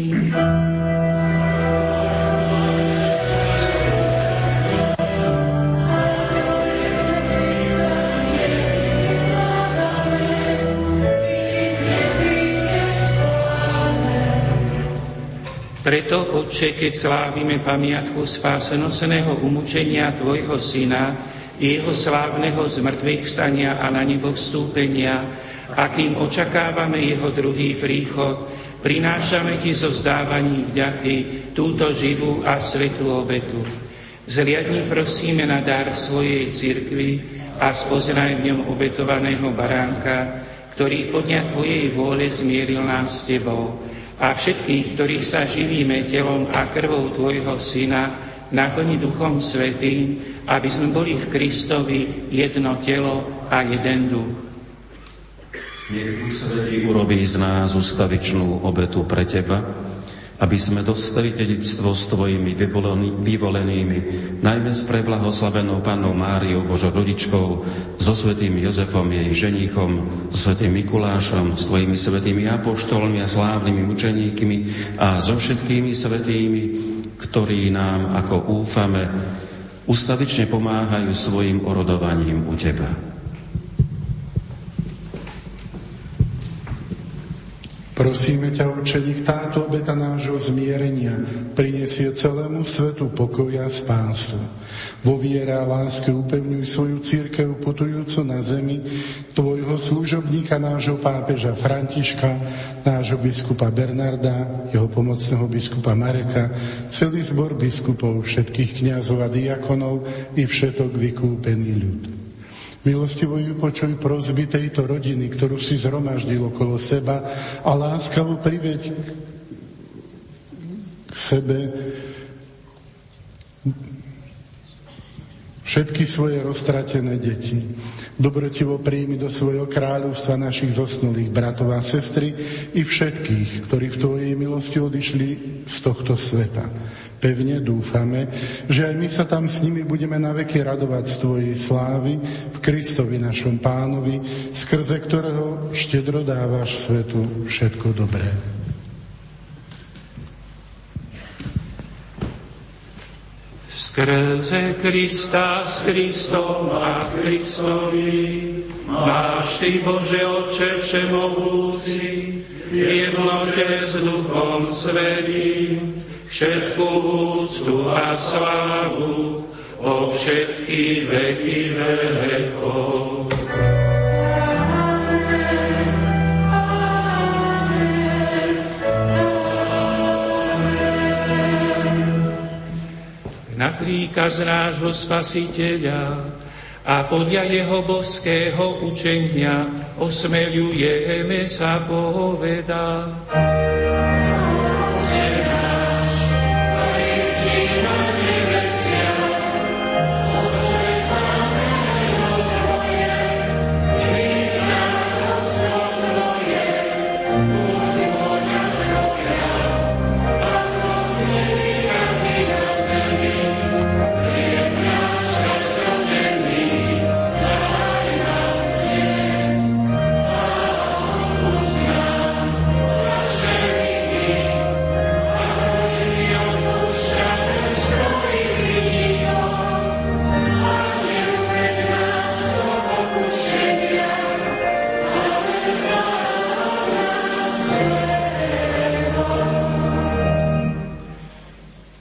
Preto, Otče, keď slávime pamiatku spásenosného umúčenia Tvojho Syna, jeho slávneho zmrtvých vstania a na nebo vstúpenia, a kým očakávame jeho druhý príchod, prinášame Ti so vzdávaním vďaky túto živú a svetú obetu. Zliadni prosíme na dar svojej cirkvi a spoznaj v ňom obetovaného baránka, ktorý podľa Tvojej vôle zmieril nás s Tebou, a všetkých, ktorých sa živíme telom a krvou Tvojho Syna, naplni Duchom Svätým, aby sme boli v Kristovi jedno telo a jeden duch. Nech Duch Svätý urobí z nás ustavičnú obetu pre Teba, aby sme dostali dedičstvo s Tvojimi vyvolenými, najmä s preblahoslavenou Pannou Máriou, Božou rodičkou, so svätým Jozefom, jej ženíchom, so svätým Mikulášom, s Tvojimi svätými apoštolmi a slávnymi mučeníkmi a so všetkými svätými, ktorí nám, ako úfame, ustavične pomáhajú svojim orodovaním u Teba. Prosíme ťa, Otče, nech táto obeta nášho zmierenia prinesie celému svetu pokoja a spásu. Vo viere a láske upevňuj svoju cirkev putujúcu na zemi, tvojho služobníka, nášho pápeža Františka, nášho biskupa Bernarda, jeho pomocného biskupa Mareka, celý zbor biskupov, všetkých kňazov a diakonov i všetok vykúpený ľud. Milostivo vypočuj prosby tejto rodiny, ktorú si zhromaždil okolo seba, a láskavo priveď k sebe všetky svoje roztratené deti. Dobrotivo príjmi do svojho kráľovstva našich zosnulých bratov a sestry i všetkých, ktorí v Tvojej milosti odišli z tohto sveta. Pevne dúfame, že aj my sa tam s nimi budeme naveky radovať z Tvojej slávy v Kristovi našom Pánovi, skrze ktorého štedro dávaš svetu všetko dobré. Skrze Krista, s Kristom a Kristovi máš Ty, Bože Otče všemohúci, v jednote s Duchom Svätým všetku úctu a slávu po všetky veky vekov. Na príkaz nášho Spasiteľa a podľa jeho božského učenia osmeľujeme sa povedať: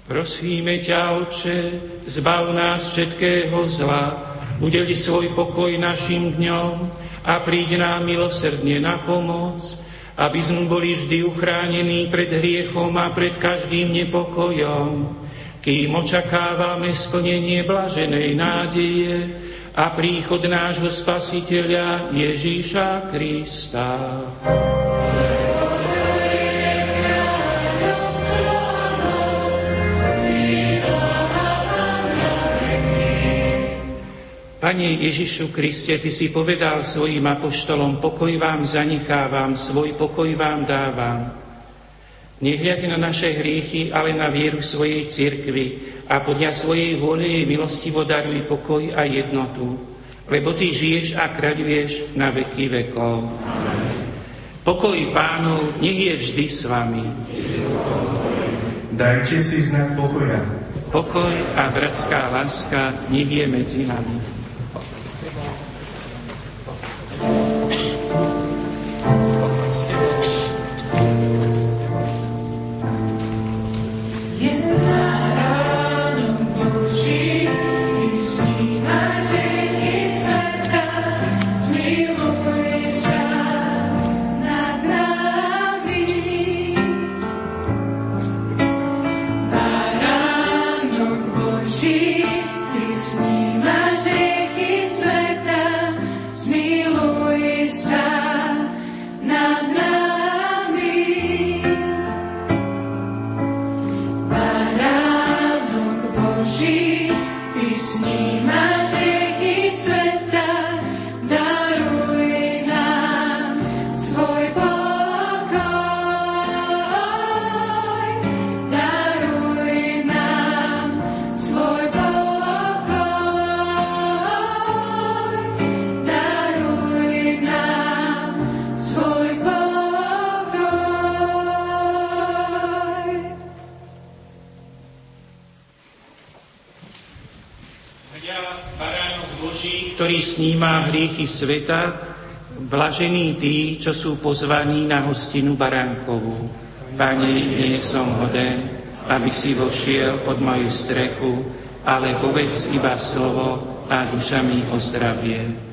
Prosíme ťa, Otče, zbav nás všetkého zla, udeli svoj pokoj našim dňom a príď nám milosrdne na pomoc, aby sme boli vždy uchránení pred hriechom a pred každým nepokojom, kým očakávame splnenie blaženej nádeje a príchod nášho Spasiteľa Ježíša Krista. Pane Ježišu Kriste, Ty si povedal svojim apoštolom: pokoj vám zanechávam, svoj pokoj vám dávam. Nehliadaj na naše hriechy, ale na vieru svojej cirkvi, a podľa svojej vôle jej milostivo daruj pokoj a jednotu, lebo Ty žiješ a kráľuješ na veky vekov. Amen. Pokoj Pánov nech je vždy s vami. Dajte si znak pokoja. Pokoj a bratská láska nech je medzi nami. Boží, ktorý snímá hriechy sveta, blažení tí, čo sú pozvaní na hostinu baránkovú. Pane, nie som hoden, aby si vošiel pod moju strechu, ale povedz iba slovo a duša mi ozdravie.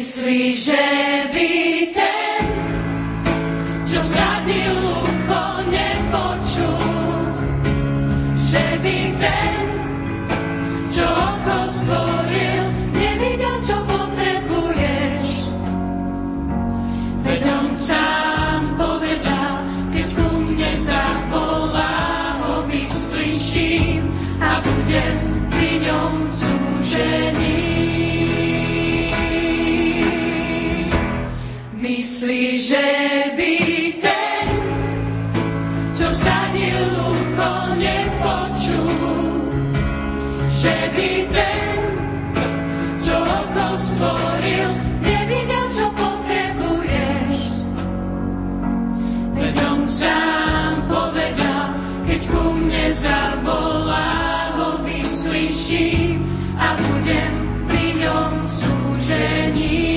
myslíš, že by ten, čo zradil ucho, nepočul, že by ten, čo oko stvoril, nevidel, čo potrebuješ? Veď on sám povedal, keď ku mne zavolá, ho vyslyším a budem pri ňom súžený. Myslíš, že by ten, čo vsadil ucho, nepočul, že by ten, čo oko stvoril, nevidel, čo potrebuješ? Veď on sám povedal, keď ku mne zavolá, ho vyslyším a budem pri ňom súžený.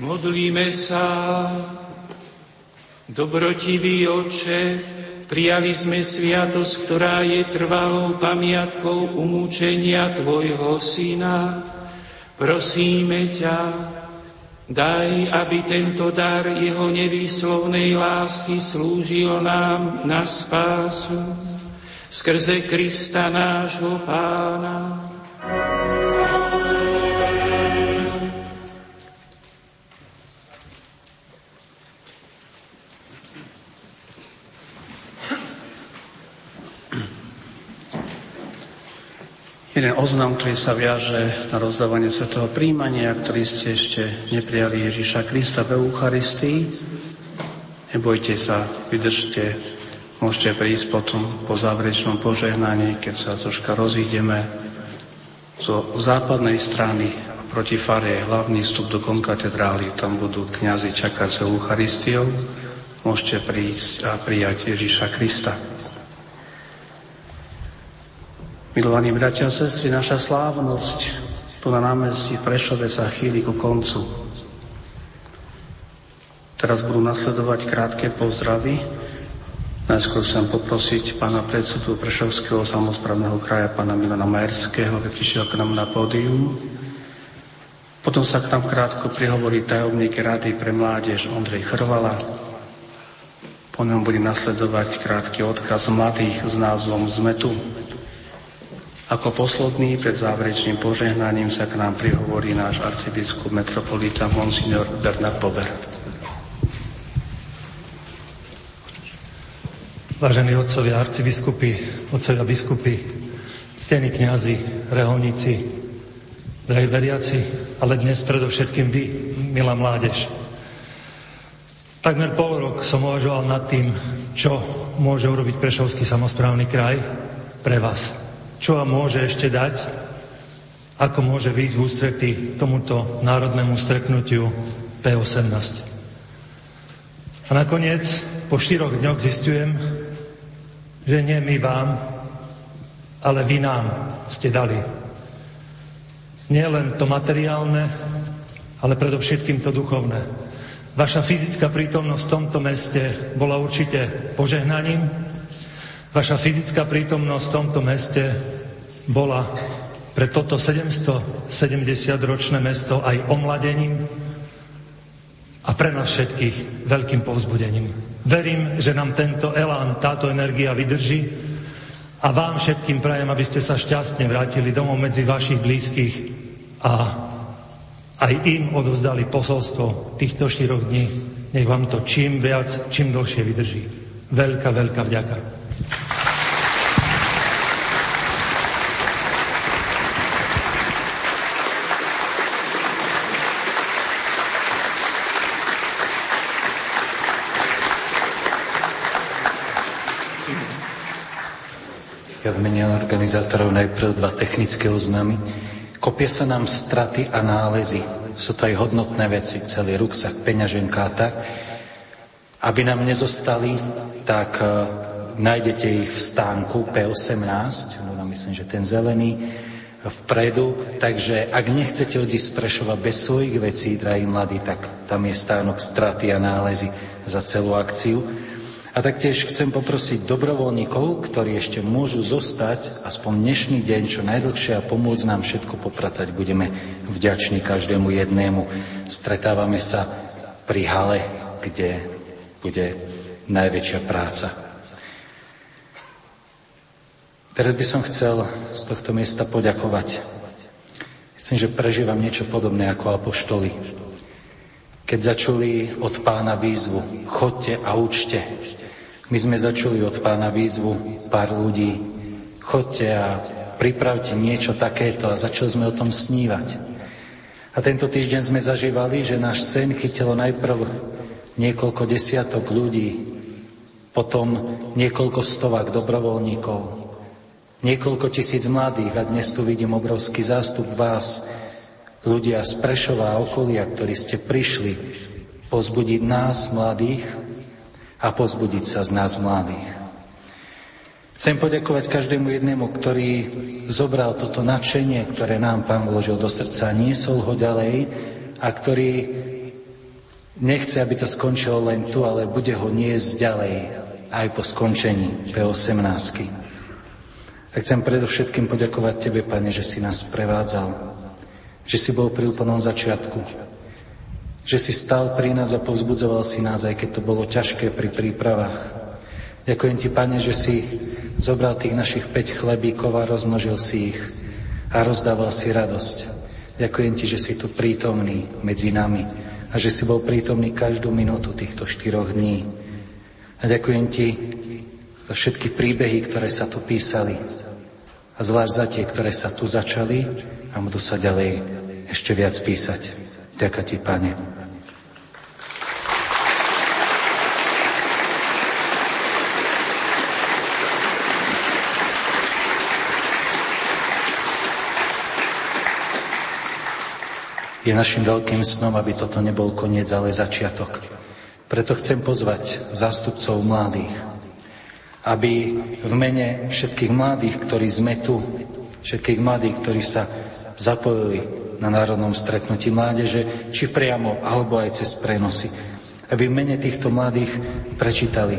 Modlíme sa. Dobrotivý Otče, prijali sme sviatosť, ktorá je trvalou pamiatkou umúčenia Tvojho Syna. Prosíme ťa, daj, aby tento dar Jeho nevýslovnej lásky slúžil nám na spásu. Skrze Krista nášho Pána. Jeden oznam, ktorý sa viaže na rozdávanie svätého prijímania, ktorý ste ešte neprijali Ježiša Krista v Eucharistii. Nebojte sa, vydržte, môžete prísť potom po záverečnom požehnaní, keď sa troška rozídeme zo západnej strany proti fare, hlavný vstup do konkatedrály, tam budú kňazi čakať s Eucharistiou môžete prísť a prijať Ježiša Krista. Milovaní bratia a sestry, naša slávnosť tu na námestí v Prešove sa chýli ku koncu. Teraz budú nasledovať krátke pozdravy. Najskôr chcem poprosiť pána predsedu Prešovského samosprávneho kraja, pána Milana Majerského, aby prišiel k nám na pódium. Potom sa k nám krátko prihovorí tajomník Rady pre mládež Ondrej Chrvala. Po ňom bude nasledovať krátky odkaz mladých s názvom Zmetu. Ako posledný, pred záverečným požehnaním, sa k nám prihovorí náš arcibiskup metropolita monsignor Bernard Bober. Vážení otcovia arcibiskupy, otcovia biskupy, ctení kňazi, reholníci, drahí veriaci, ale dnes predovšetkým vy, milá mládež. Takmer pol rok som uvažoval nad tým, čo môže urobiť Prešovský samosprávny kraj pre vás. Čo vám môže ešte dať, ako môže výjsť v ústretí tomuto národnému stretnutiu pé osemnásť. A nakoniec, po štyroch dňoch zistujem, že nie my vám, ale vy nám ste dali. Nie len to materiálne, ale predovšetkým to duchovné. Vaša fyzická prítomnosť v tomto meste bola určite požehnaním. Vaša fyzická prítomnosť v tomto meste bola pre toto sedemstosedemdesiatročné mesto aj omladením a pre nás všetkých veľkým povzbudením. Verím, že nám tento elán, táto energia vydrží a vám všetkým prajem, aby ste sa šťastne vrátili domov medzi vašich blízkych a aj im odovzdali posolstvo týchto štyroch dní. Nech vám to čím viac, čím dlhšie vydrží. Veľká, veľká vďaka. Ja v mene organizátorov najprv dva technické oznamy. Kopie sa nám straty a nálezy. Sú to aj hodnotné veci, celý ruksak, peňaženka a tak. Aby nám nezostali, tak uh, nájdete ich v stánku pé osemnásť, no, myslím, že ten zelený, vpredu. Takže ak nechcete odísť z Prešova bez svojich vecí, drahí mladí, tak tam je stánok straty a nálezy za celú akciu. A taktiež chcem poprosiť dobrovoľníkov, ktorí ešte môžu zostať aspoň dnešný deň čo najdlhšie a pomôcť nám všetko popratať. Budeme vďační každému jednému. Stretávame sa pri hale, kde bude najväčšia práca. Teraz by som chcel z tohto miesta poďakovať. Myslím, že prežívam niečo podobné ako apoštoli. Keď začuli od pána výzvu, chodte a učte. My sme začuli od pána výzvu pár ľudí, chodte a pripravte niečo takéto a začali sme o tom snívať. A tento týždeň sme zažívali, že náš sen chytilo najprv niekoľko desiatok ľudí, potom niekoľko stovák dobrovoľníkov, niekoľko tisíc mladých a dnes tu vidím obrovský zástup vás, ľudia z Prešova a okolia, ktorí ste prišli pozbudiť nás mladých a pozbudiť sa z nás mladých. Chcem poďakovať každému jednému, ktorý zobral toto nadšenie, ktoré nám Pán vložil do srdca, niesol ho ďalej a ktorý nechce, aby to skončilo len tu, ale bude ho niesť ďalej aj po skončení pé osemnásť. A chcem predovšetkým poďakovať Tebe, Pane, že si nás prevádzal, že si bol pri úplnom začiatku, že si stál pri nás a povzbudzoval si nás, aj keď to bolo ťažké pri prípravách. Ďakujem Ti, Pane, že si zobral tých našich päť chlebíkov a rozmnožil si ich a rozdával si radosť. Ďakujem Ti, že si tu prítomný medzi nami a že si bol prítomný každú minútu týchto štyroch dní. A ďakujem Ti za všetky príbehy, ktoré sa tu písali a zvlášť za tie, ktoré sa tu začali a budú sa ďalej ešte viac písať. Ďakujem Ti, Pane. Je našim veľkým snom, aby toto nebol koniec, ale začiatok. Preto chcem pozvať zástupcov mladých, aby v mene všetkých mladých, ktorí sme tu, všetkých mladých, ktorí sa zapojili na národnom stretnutí mládeže, či priamo, alebo aj cez prenosy, aby v mene týchto mladých prečítali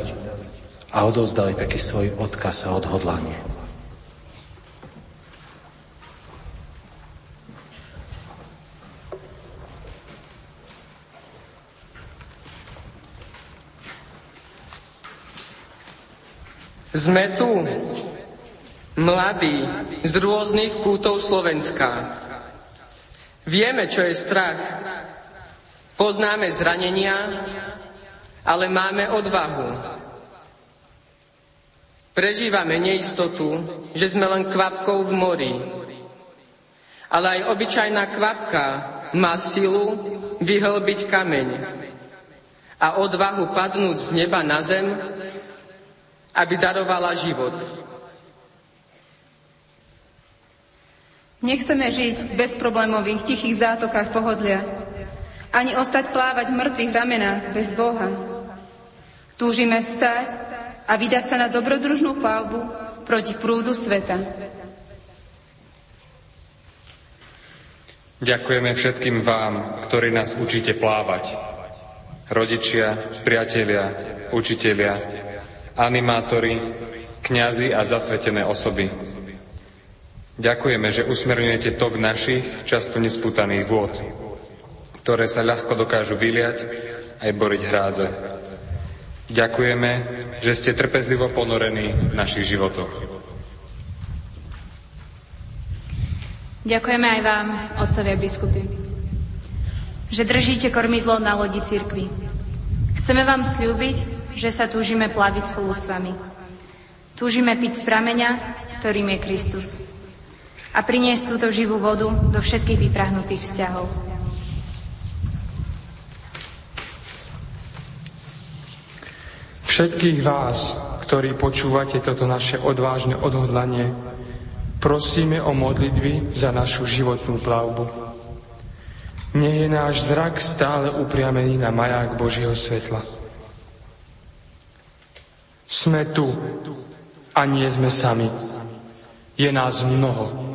a odovzdali taký svoj odkaz a odhodlanie. Sme tu, mladí, z rôznych kútov Slovenska. Vieme, čo je strach. Poznáme zranenia, ale máme odvahu. Prežívame neistotu, že sme len kvapkou v mori. Ale aj obyčajná kvapka má silu vyhlbiť kameň a odvahu padnúť z neba na zem, aby darovala život. Nechceme žiť v bezproblémových, tichých zátokách pohodlia, ani ostať plávať v mŕtvych ramenách bez Boha. Túžime vstať a vydať sa na dobrodružnú plavbu proti prúdu sveta. Ďakujeme všetkým vám, ktorí nás učíte plávať. Rodičia, priatelia, učitelia, animátori, kňazi a zasvetené osoby. Ďakujeme, že usmerňujete tok našich často nespútaných vôd, ktoré sa ľahko dokážu vyliať aj boriť hrádze. Ďakujeme, že ste trpezlivo ponorení v našich životoch. Ďakujeme aj vám, otcovia biskupy, že držíte kormidlo na lodi cirkvi. Chceme vám sľúbiť, že sa túžime plaviť spolu s vami. Túžime piť z prameňa, ktorým je Kristus. A priniesť túto živú vodu do všetkých vyprahnutých vzťahov. Všetkých vás, ktorí počúvate toto naše odvážne odhodlanie, prosíme o modlitby za našu životnú plavbu. Nech je náš zrak stále upriamený na maják Božieho svetla. Sme tu a nie sme sami. Je nás mnoho.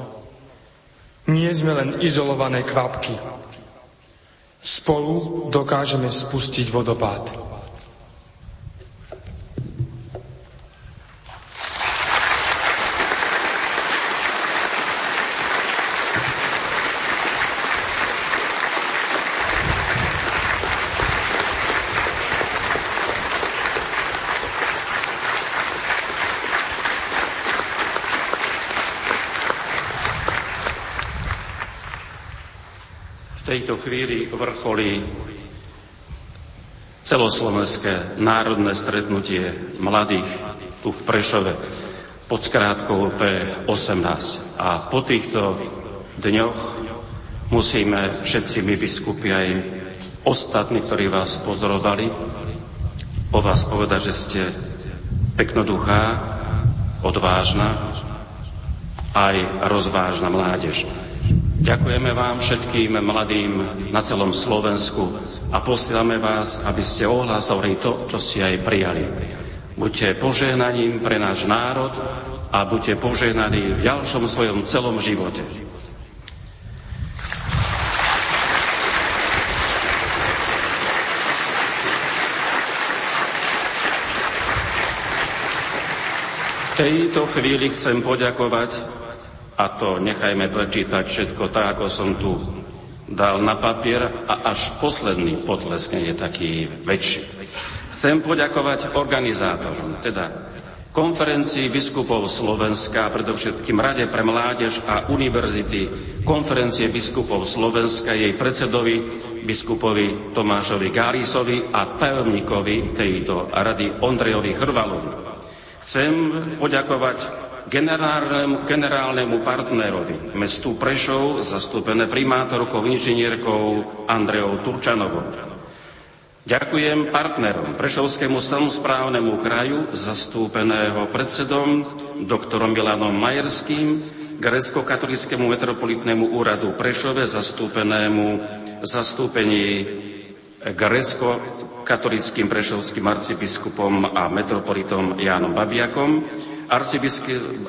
Nie sme len izolované kvapky. Spolu dokážeme spustiť vodopád. V tejto chvíli vrcholí celoslovenské národné stretnutie mladých tu v Prešove pod skrátkou pé osemnásť. A po týchto dňoch musíme všetci my biskupi aj ostatní, ktorí vás pozorovali, o vás povedať, že ste peknoduchá, odvážna aj rozvážna mládež. Ďakujeme vám všetkým mladým na celom Slovensku a posielame vás, aby ste ohlásovali to, čo ste aj prijali. Buďte požehnaním pre náš národ a buďte požehnaní v ďalšom svojom celom živote. V tejto chvíli chcem poďakovať, a to nechajme prečítať všetko tak, ako som tu dal na papier, a až posledný potlesk je taký väčší. Chcem poďakovať organizátorom, teda konferencii biskupov Slovenska, predovšetkým Rade pre mládež a univerzity Konferencie biskupov Slovenska, jej predsedovi biskupovi Tomášovi Galisovi a tajomníkovi tejto rady Ondrejovi Chrvalovi. Chcem poďakovať Generálnemu, generálnemu partnerovi mestu Prešov, zastúpené primátorkou inžinierkou Andreou Turčanovou. Ďakujem partnerom Prešovskému samosprávnemu kraju, zastúpeného predsedom doktorom Milanom Majerským, Grécko-katolíckému metropolitnému úradu Prešove, zastúpenému zastúpení grécko-katolíckym prešovským arcibiskupom a metropolitom Jánom Babjakom,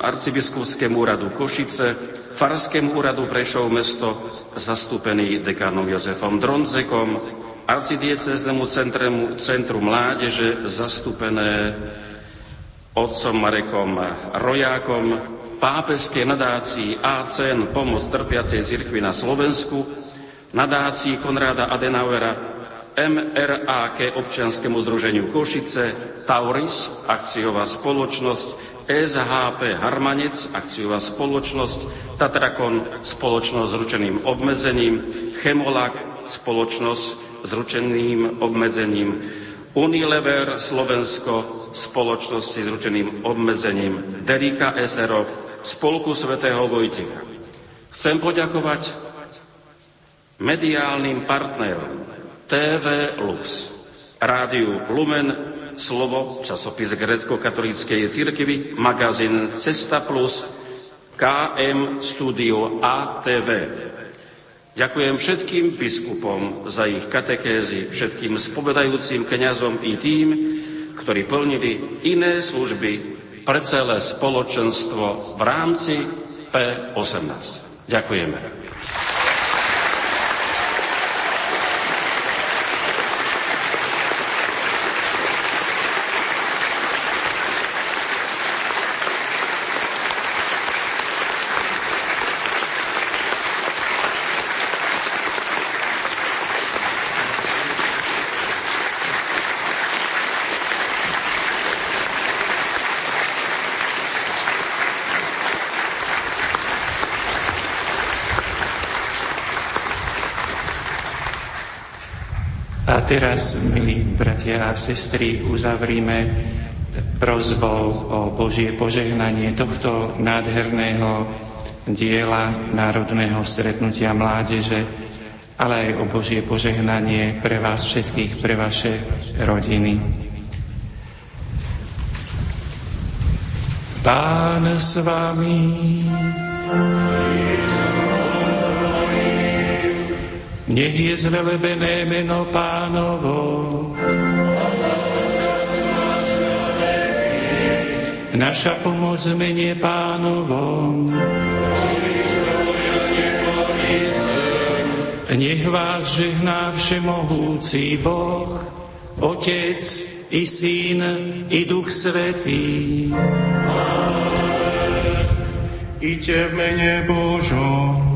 Arcibiskupskému úradu Košice, Farskému úradu Prešov mesto, zastúpený dekanom Jozefom Dronzekom, Arcidieceznému centru mládeže, zastúpené otcom Marekom Rojákom, pápežskej nadácii á cé en Pomoc trpiacej cirkvi na Slovensku, nadácii Konráda Adenauera, em er á ká občianskemu združeniu Košice, Tauris, akciová spoločnosť, es há pé Harmanec, akciová spoločnosť, Tatrakon, spoločnosť s ručeným obmedzením, Chemolak, spoločnosť s ručeným obmedzením, Unilever Slovensko, spoločnosti s ručeným obmedzením, Derika es er o, Spolku svätého Vojtecha. Chcem poďakovať mediálnym partnerom té vé Lux, Rádiu Lumen, Slovo, časopis Grécko-katolíckej cirkvi, magazín Cesta Plus, ká em Studio á té vé. Ďakujem všetkým biskupom za ich katekézy, všetkým spovedajúcim kňazom i tým, ktorí plnili iné služby pre celé spoločenstvo v rámci pé osemnásť. Ďakujeme. A teraz, milí bratia a sestry, uzavrime prosbou o Božie požehnanie tohto nádherného diela národného stretnutia mládeže, ale aj o Božie požehnanie pre vás všetkých, pre vaše rodiny. Pán s vami. Nech je zvelebené meno Pánovo. Naša pomoc mene Pánovom. Nech vás žehná všemohúci Boh, Otec i Syn i Duch Svätý. Amen. Iďte v mene Božom.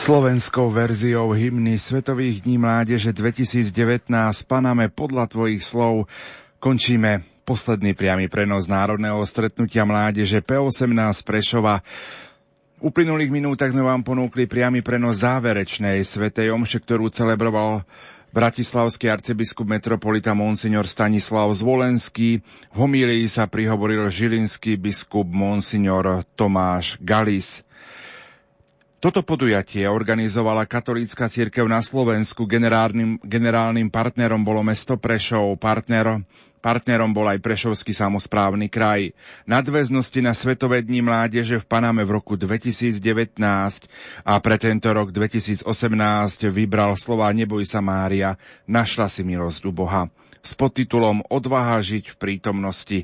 Slovenskou verziou hymny Svetových dní mládeže dvetisícdevätnásť Paname podľa tvojich slov končíme posledný priamy prenos národného stretnutia mládeže pé osemnásť Prešova. V uplynulých minútach sme vám ponúkli priamy prenos záverečnej svätej omše, ktorú celebroval bratislavský arcibiskup metropolita monsignor Stanislav Zvolenský. V homílii sa prihovoril žilinský biskup monsignor Tomáš Galis. Toto podujatie organizovala katolícka cirkev na Slovensku. Generálnym, generálnym partnerom bolo mesto Prešov, partner, partnerom bol aj Prešovský samosprávny kraj. Nadväznosti na Svetové dni mládeže v Paname v roku dvetisícdevätnásť a pre tento rok dvetisícosemnásť vybral slová Neboj sa Mária, našla si milosť u Boha s podtitulom Odvaha žiť v prítomnosti.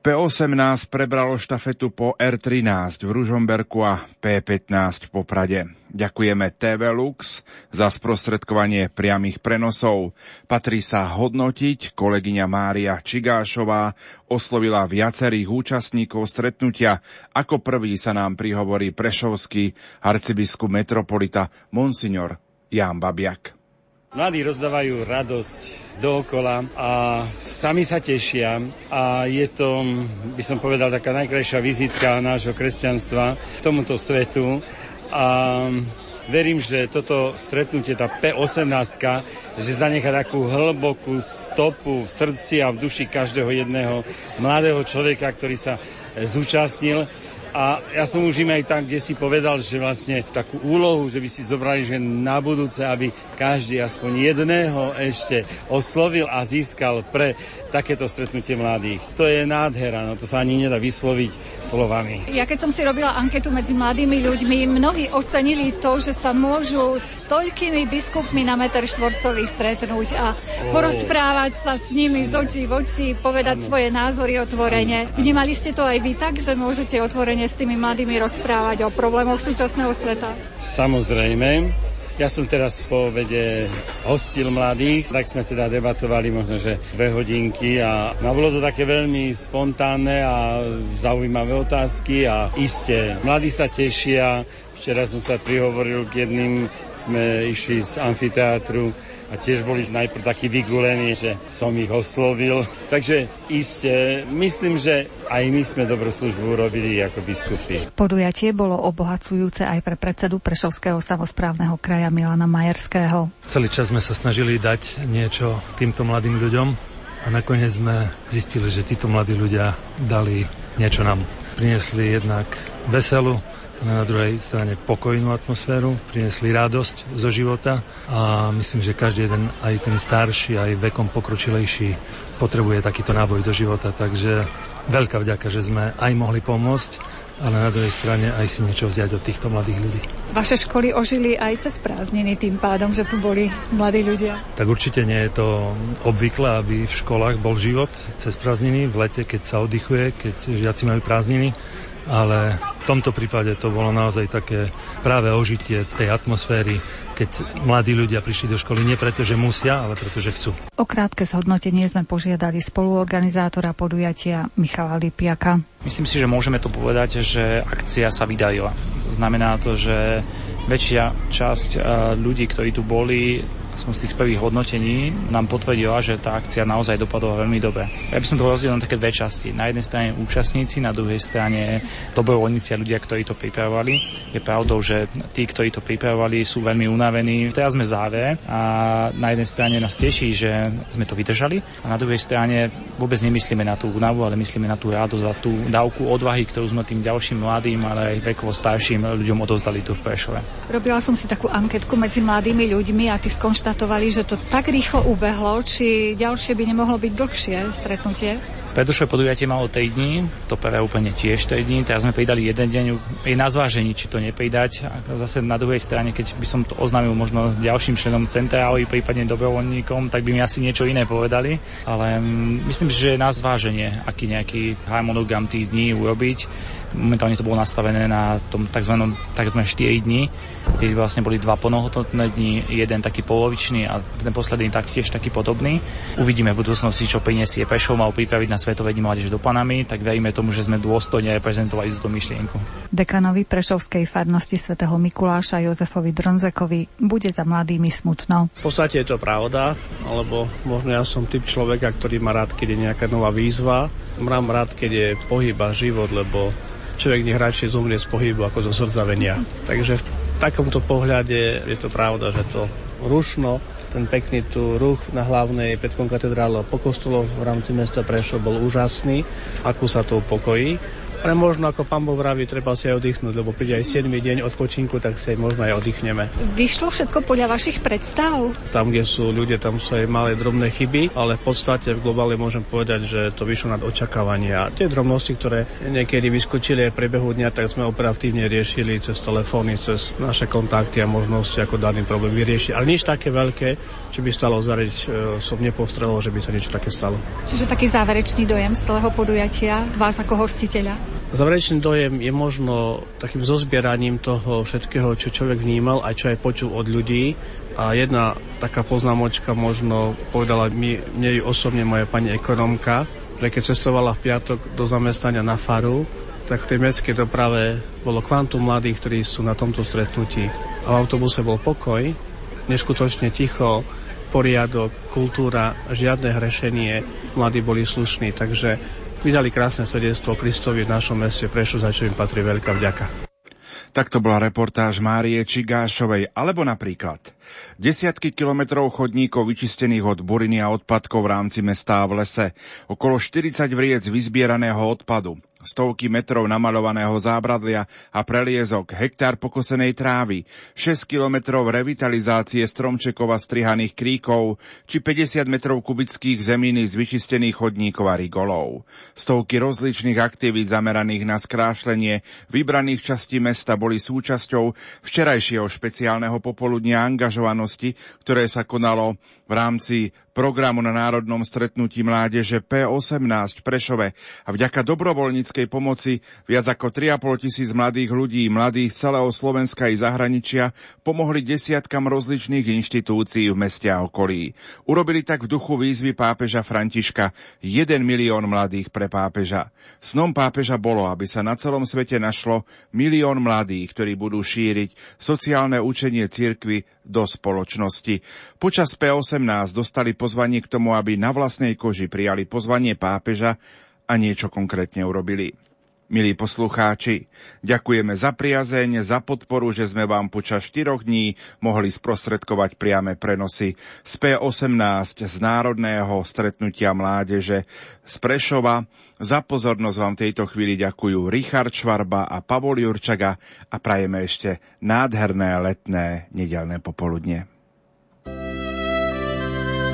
pé osemnásť prebralo štafetu po er trinásť v Ružomberku a pé pätnásť v Poprade. Ďakujeme té vé Lux za sprostredkovanie priamých prenosov. Patrí sa hodnotiť, kolegyňa Mária Čigášová oslovila viacerých účastníkov stretnutia. Ako prvý sa nám prihovorí prešovský arcibiskup metropolita monsignor Ján Babjak. Mladí rozdávajú radosť dookola a sami sa tešia a je to, by som povedal, taká najkrajšia vizitka nášho kresťanstva tomuto svetu a verím, že toto stretnutie, tá pé osemnásť, že zanechá takú hlbokú stopu v srdci a v duši každého jedného mladého človeka, ktorý sa zúčastnil. A ja som už im aj tak, kde si povedal, že vlastne takú úlohu, že by si zobrali, že na budúce, aby každý aspoň jedného ešte oslovil a získal pre takéto stretnutie mladých. To je nádhera, no to sa ani nedá vysloviť slovami. Ja keď som si robila anketu medzi mladými ľuďmi, mnohí ocenili to, že sa môžu s toľkými biskupmi na meter štvorcový stretnúť a oh. porozprávať sa s nimi z očí v oči, povedať ano. svoje názory otvorene. Ano. Ano. Vnímali ste to aj vy tak, že môžete otvorene s tými mladými rozprávať o problémoch súčasného sveta? Samozrejme. Ja som teraz po obede hostil mladých, tak sme teda debatovali možno, že dve hodinky a no, bolo to také veľmi spontánne a zaujímavé otázky a iste, mladí sa tešia. Včera som sa prihovoril k jedným, sme išli z amfiteátru a tiež boli najprv takí vygulení, že som ich oslovil. Takže iste, myslím, že aj my sme dobrú službu urobili ako biskupy. Podujatie bolo obohacujúce aj pre predsedu Prešovského samosprávneho kraja Milana Majerského. Celý čas sme sa snažili dať niečo týmto mladým ľuďom a nakoniec sme zistili, že títo mladí ľudia dali niečo nám. Priniesli jednak veselú, na druhej strane pokojnú atmosféru, priniesli radosť zo života a myslím, že každý jeden, aj ten starší, aj vekom pokročilejší, potrebuje takýto náboj do života. Takže veľká vďaka, že sme aj mohli pomôcť, ale na druhej strane aj si niečo vziať od týchto mladých ľudí. Vaše školy ožili aj cez prázdniny tým pádom, že tu boli mladí ľudia? Tak určite nie je to obvyklé, aby v školách bol život cez prázdniny, v lete, keď sa oddychuje, keď žiaci majú prázdniny, ale v tomto prípade to bolo naozaj také práve ožitie tej atmosféry, keď mladí ľudia prišli do školy nie preto, že musia, ale preto, že chcú. O krátke zhodnotenie sme požiadali spoluorganizátora podujatia Michala Lipiaka. Myslím si, že môžeme to povedať, že akcia sa vydarila. To znamená to, že väčšia časť ľudí, ktorí tu boli, aspoň z tých prvých hodnotení, nám potvrdila, že tá akcia naozaj dopadla veľmi dobre. Ja by som to rozdielil na také dve časti. Na jednej strane účastníci, na druhej strane dobrovoľníci a ľudia, ktorí to pripravovali. Je pravdou, že tí, ktorí to pripravovali, sú veľmi unavení. Teraz sme v závere a na jednej strane nás teší, že sme to vydržali a na druhej strane vôbec nemyslíme na tú únavu, ale myslíme na tú radosť a tú dávku odvahy, ktorú sme tým ďalším mladým, ale aj vekovo starším ľuďom odovzdali tu v Prešove. Robila som si takú anketku medzi mladými ľuďmi a ty skonštatovali, že to tak rýchlo ubehlo, či ďalšie by nemohlo byť dlhšie stretnutie? Predošlé podujatie malo tri dni, to prvé úplne tiež tri dni, teraz sme pridali jeden deň, je na zvážení, či to nepridať. A zase na druhej strane, keď by som to oznámil možno ďalším členom centrály, prípadne dobrovoľníkom, tak by mi asi niečo iné povedali. Ale myslím, že je na zváženie, aký nejaký harmonogram tých dní urobiť. Momentálne to bolo nastavené na tom tzv. tzv. štyri dni, kde vlastne boli dva plnohodnotné dni, jeden taký polovičný a ten posledný taktiež taký podobný. Uvidíme v budúcnosti, čo prinesie. Prešov mal pripraviť na Svetovej dni mládeže do Panamy, tak veríme tomu, že sme dôstojne reprezentovali túto myšlienku. Dekanovi prešovskej farnosti svätého Mikuláša Jozefovi Dronzekovi bude za mladými smutno. V podstate je to pravda, lebo možno ja som typ človeka, ktorý má rád, keď je nejaká nová výzva. Mám rád, keď je pohyb a život, lebo človek nech radšej zomrie z pohybu ako zo zrdzavenia. Takže v takomto pohľade je to pravda, že to rušno, ten pekný tu ruch na hlavnej pred konkatedrálou po kostoloch v rámci mesta Prešov bol úžasný, akú sa to upokojí. Ale možno, ako pán Boh vraví, treba si aj oddychnúť, lebo príde aj siedmy deň odpočinku, tak si možno aj oddychneme. Vyšlo všetko podľa vašich predstav? Tam, kde sú ľudia, tam sú aj malé drobné chyby, ale v podstate v globále môžem povedať, že to vyšlo nad očakávania. Tie drobnosti, ktoré niekedy vyskočili aj v priebehu dňa, tak sme operatívne riešili cez telefóny, cez naše kontakty a možnosti, ako daný problém vyriešiť. Ale nič také veľké, čo by stalo zariť, som nepostrelil, že by sa niečo také stalo. Čiže taký záverečný dojem z celého podujatia vás ako hostiteľa? Záverečný dojem je možno takým zozbieraním toho všetkého, čo človek vnímal a čo aj počul od ľudí. A jedna taká poznámočka možno povedala mi, mne osobne moja pani ekonomka, že keď cestovala v piatok do zamestnania na faru, tak v tej mestskej doprave bolo kvantum mladých, ktorí sú na tomto stretnutí. A v autobuse bol pokoj, neskutočne ticho, poriadok, kultúra, žiadne hrešenie, mladí boli slušní, takže vydali krásne svedectvo Kristovi v našom meste Prešov, za čo im patrí veľká vďaka. Takto bola reportáž Márie Čigášovej, alebo napríklad desiatky kilometrov chodníkov vyčistených od buriny a odpadkov v rámci mesta a v lese, okolo štyridsať vriec vyzbieraného odpadu, stovky metrov namaľovaného zábradlia a preliezok, hektár pokosenej trávy, šesť kilometrov revitalizácie stromčekov a strihaných kríkov či päťdesiat metrov kubických zeminy z vyčistených chodníkov a rigolov. Stovky rozličných aktivít zameraných na skrášlenie vybraných častí mesta boli súčasťou včerajšieho špeciálneho popoludnia angažovanosti, ktoré sa konalo v rámci programu na národnom stretnutí mládeže pé osemnásť v Prešove a vďaka dobrovoľníckej pomoci viac ako tri a pol tisíc mladých ľudí, mladých celého Slovenska i zahraničia, pomohli desiatkam rozličných inštitúcií v meste a okolí. Urobili tak v duchu výzvy pápeža Františka jeden milión mladých pre pápeža. Snom pápeža bolo, aby sa na celom svete našlo milión mladých, ktorí budú šíriť sociálne učenie cirkvi do spoločnosti. Počas pé osemnásť dostali pozvanie k tomu, aby na vlastnej koži prijali pozvanie pápeža a niečo konkrétne urobili. Milí poslucháči, ďakujeme za priazeň, za podporu, že sme vám počas štyroch dní mohli sprostredkovať priame prenosy z pé osemnásť, z Národného stretnutia mládeže z Prešova. Za pozornosť vám v tejto chvíli ďakujú Richard Švarba a Pavol Jurčaga a prajeme ešte nádherné letné nedeľné popoludne.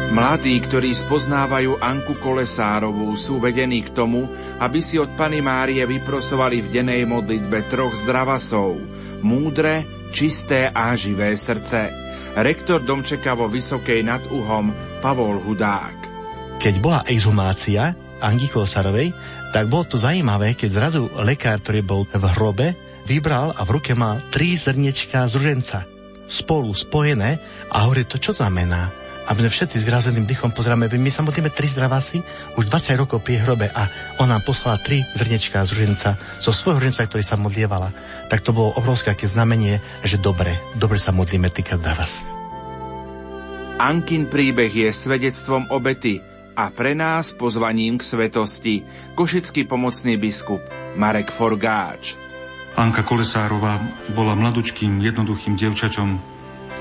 Mladí, ktorí spoznávajú Anku Kolesárovú, sú vedení k tomu, aby si od Panny Márie vyprosovali v dennej modlitbe troch zdravasov – múdre, čisté a živé srdce. Rektor Domčeka vo Vysokej nad Uhom Pavol Hudák. Keď bola exhumácia Anky Kolesárovej, tak bolo to zaujímavé, keď zrazu lekár, ktorý bol v hrobe, vybral a v ruke mal tri zrniečka z ruženca, spolu spojené a hovorí, to čo znamená? A my všetci s zhrazeným dýchom pozeráme, my sa modlíme tri zdravasy, už dvadsať rokov pri hrobe a ona nám poslala tri zrniečka z ruženca, zo svojho ruženca, ktorý sa modlievala. Tak to bolo obrovské aké znamenie, že dobre, dobre sa modlíme týkať zdravas. Ankin príbeh je svedectvom obety a pre nás pozvaním k svetosti. Košický pomocný biskup Marek Forgáč. Anka Kolesárová bola mladučkým, jednoduchým dievčaťom.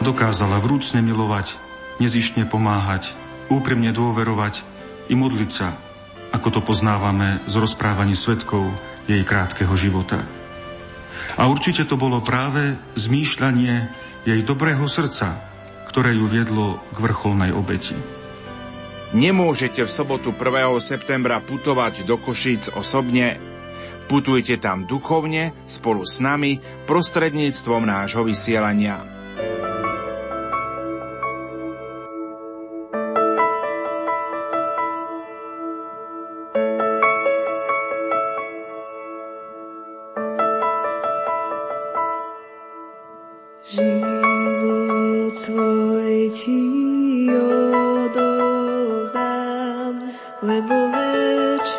Dokázala vrúcne milovať, nezištne pomáhať, úprimne dôverovať i modliť sa, ako to poznávame z rozprávaní svedkov jej krátkeho života. A určite to bolo práve zmýšľanie jej dobrého srdca, ktoré ju viedlo k vrcholnej obeti. Nemôžete v sobotu prvého septembra putovať do Košíc osobne. Putujte tam duchovne spolu s nami prostredníctvom nášho vysielania. Lebo več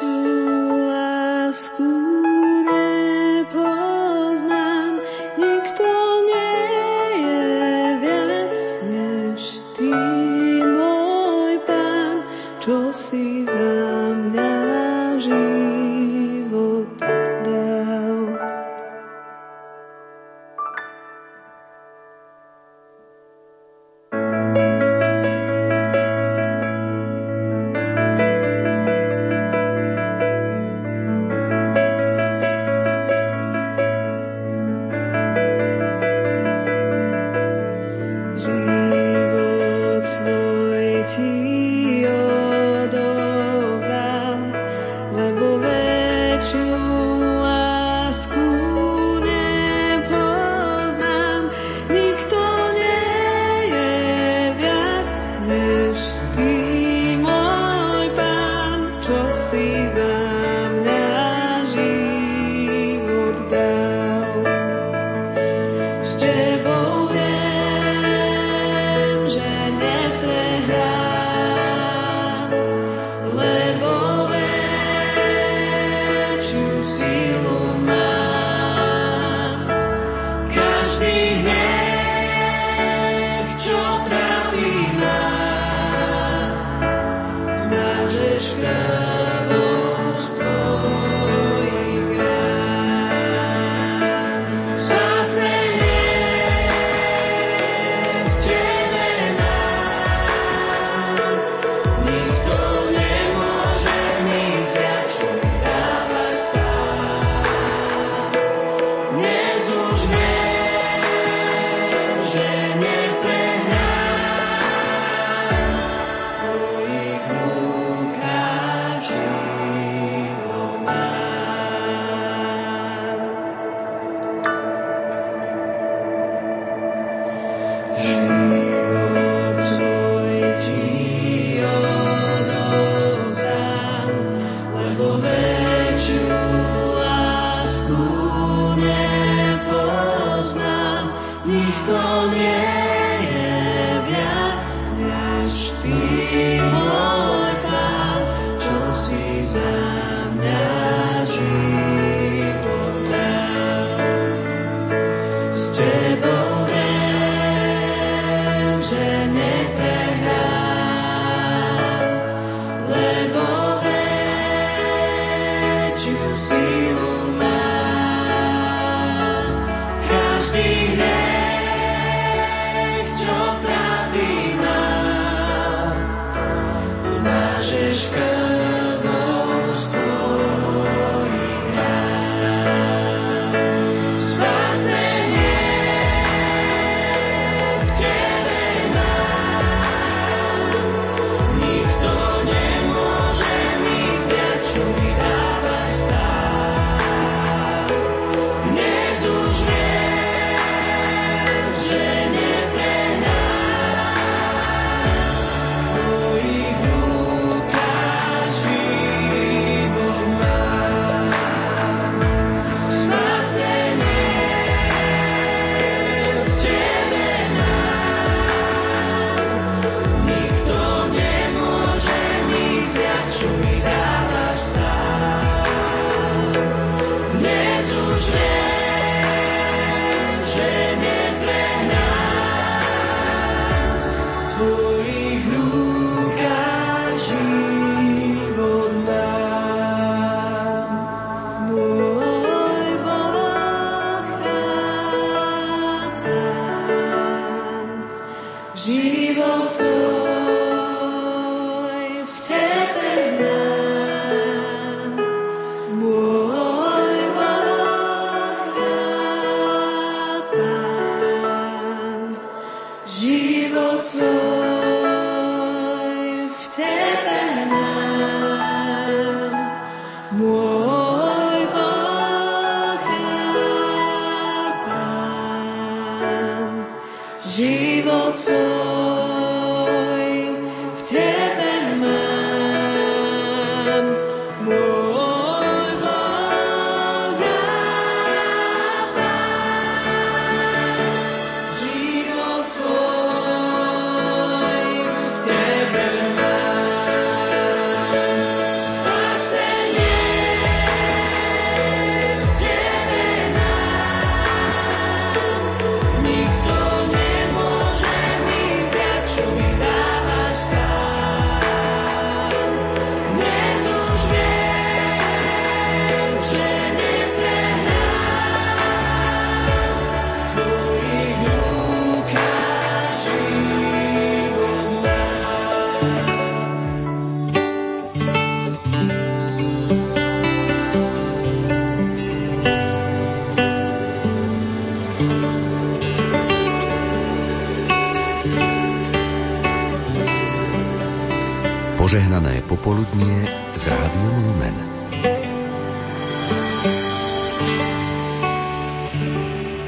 Požehnané popoludnie z Rádia Lumen.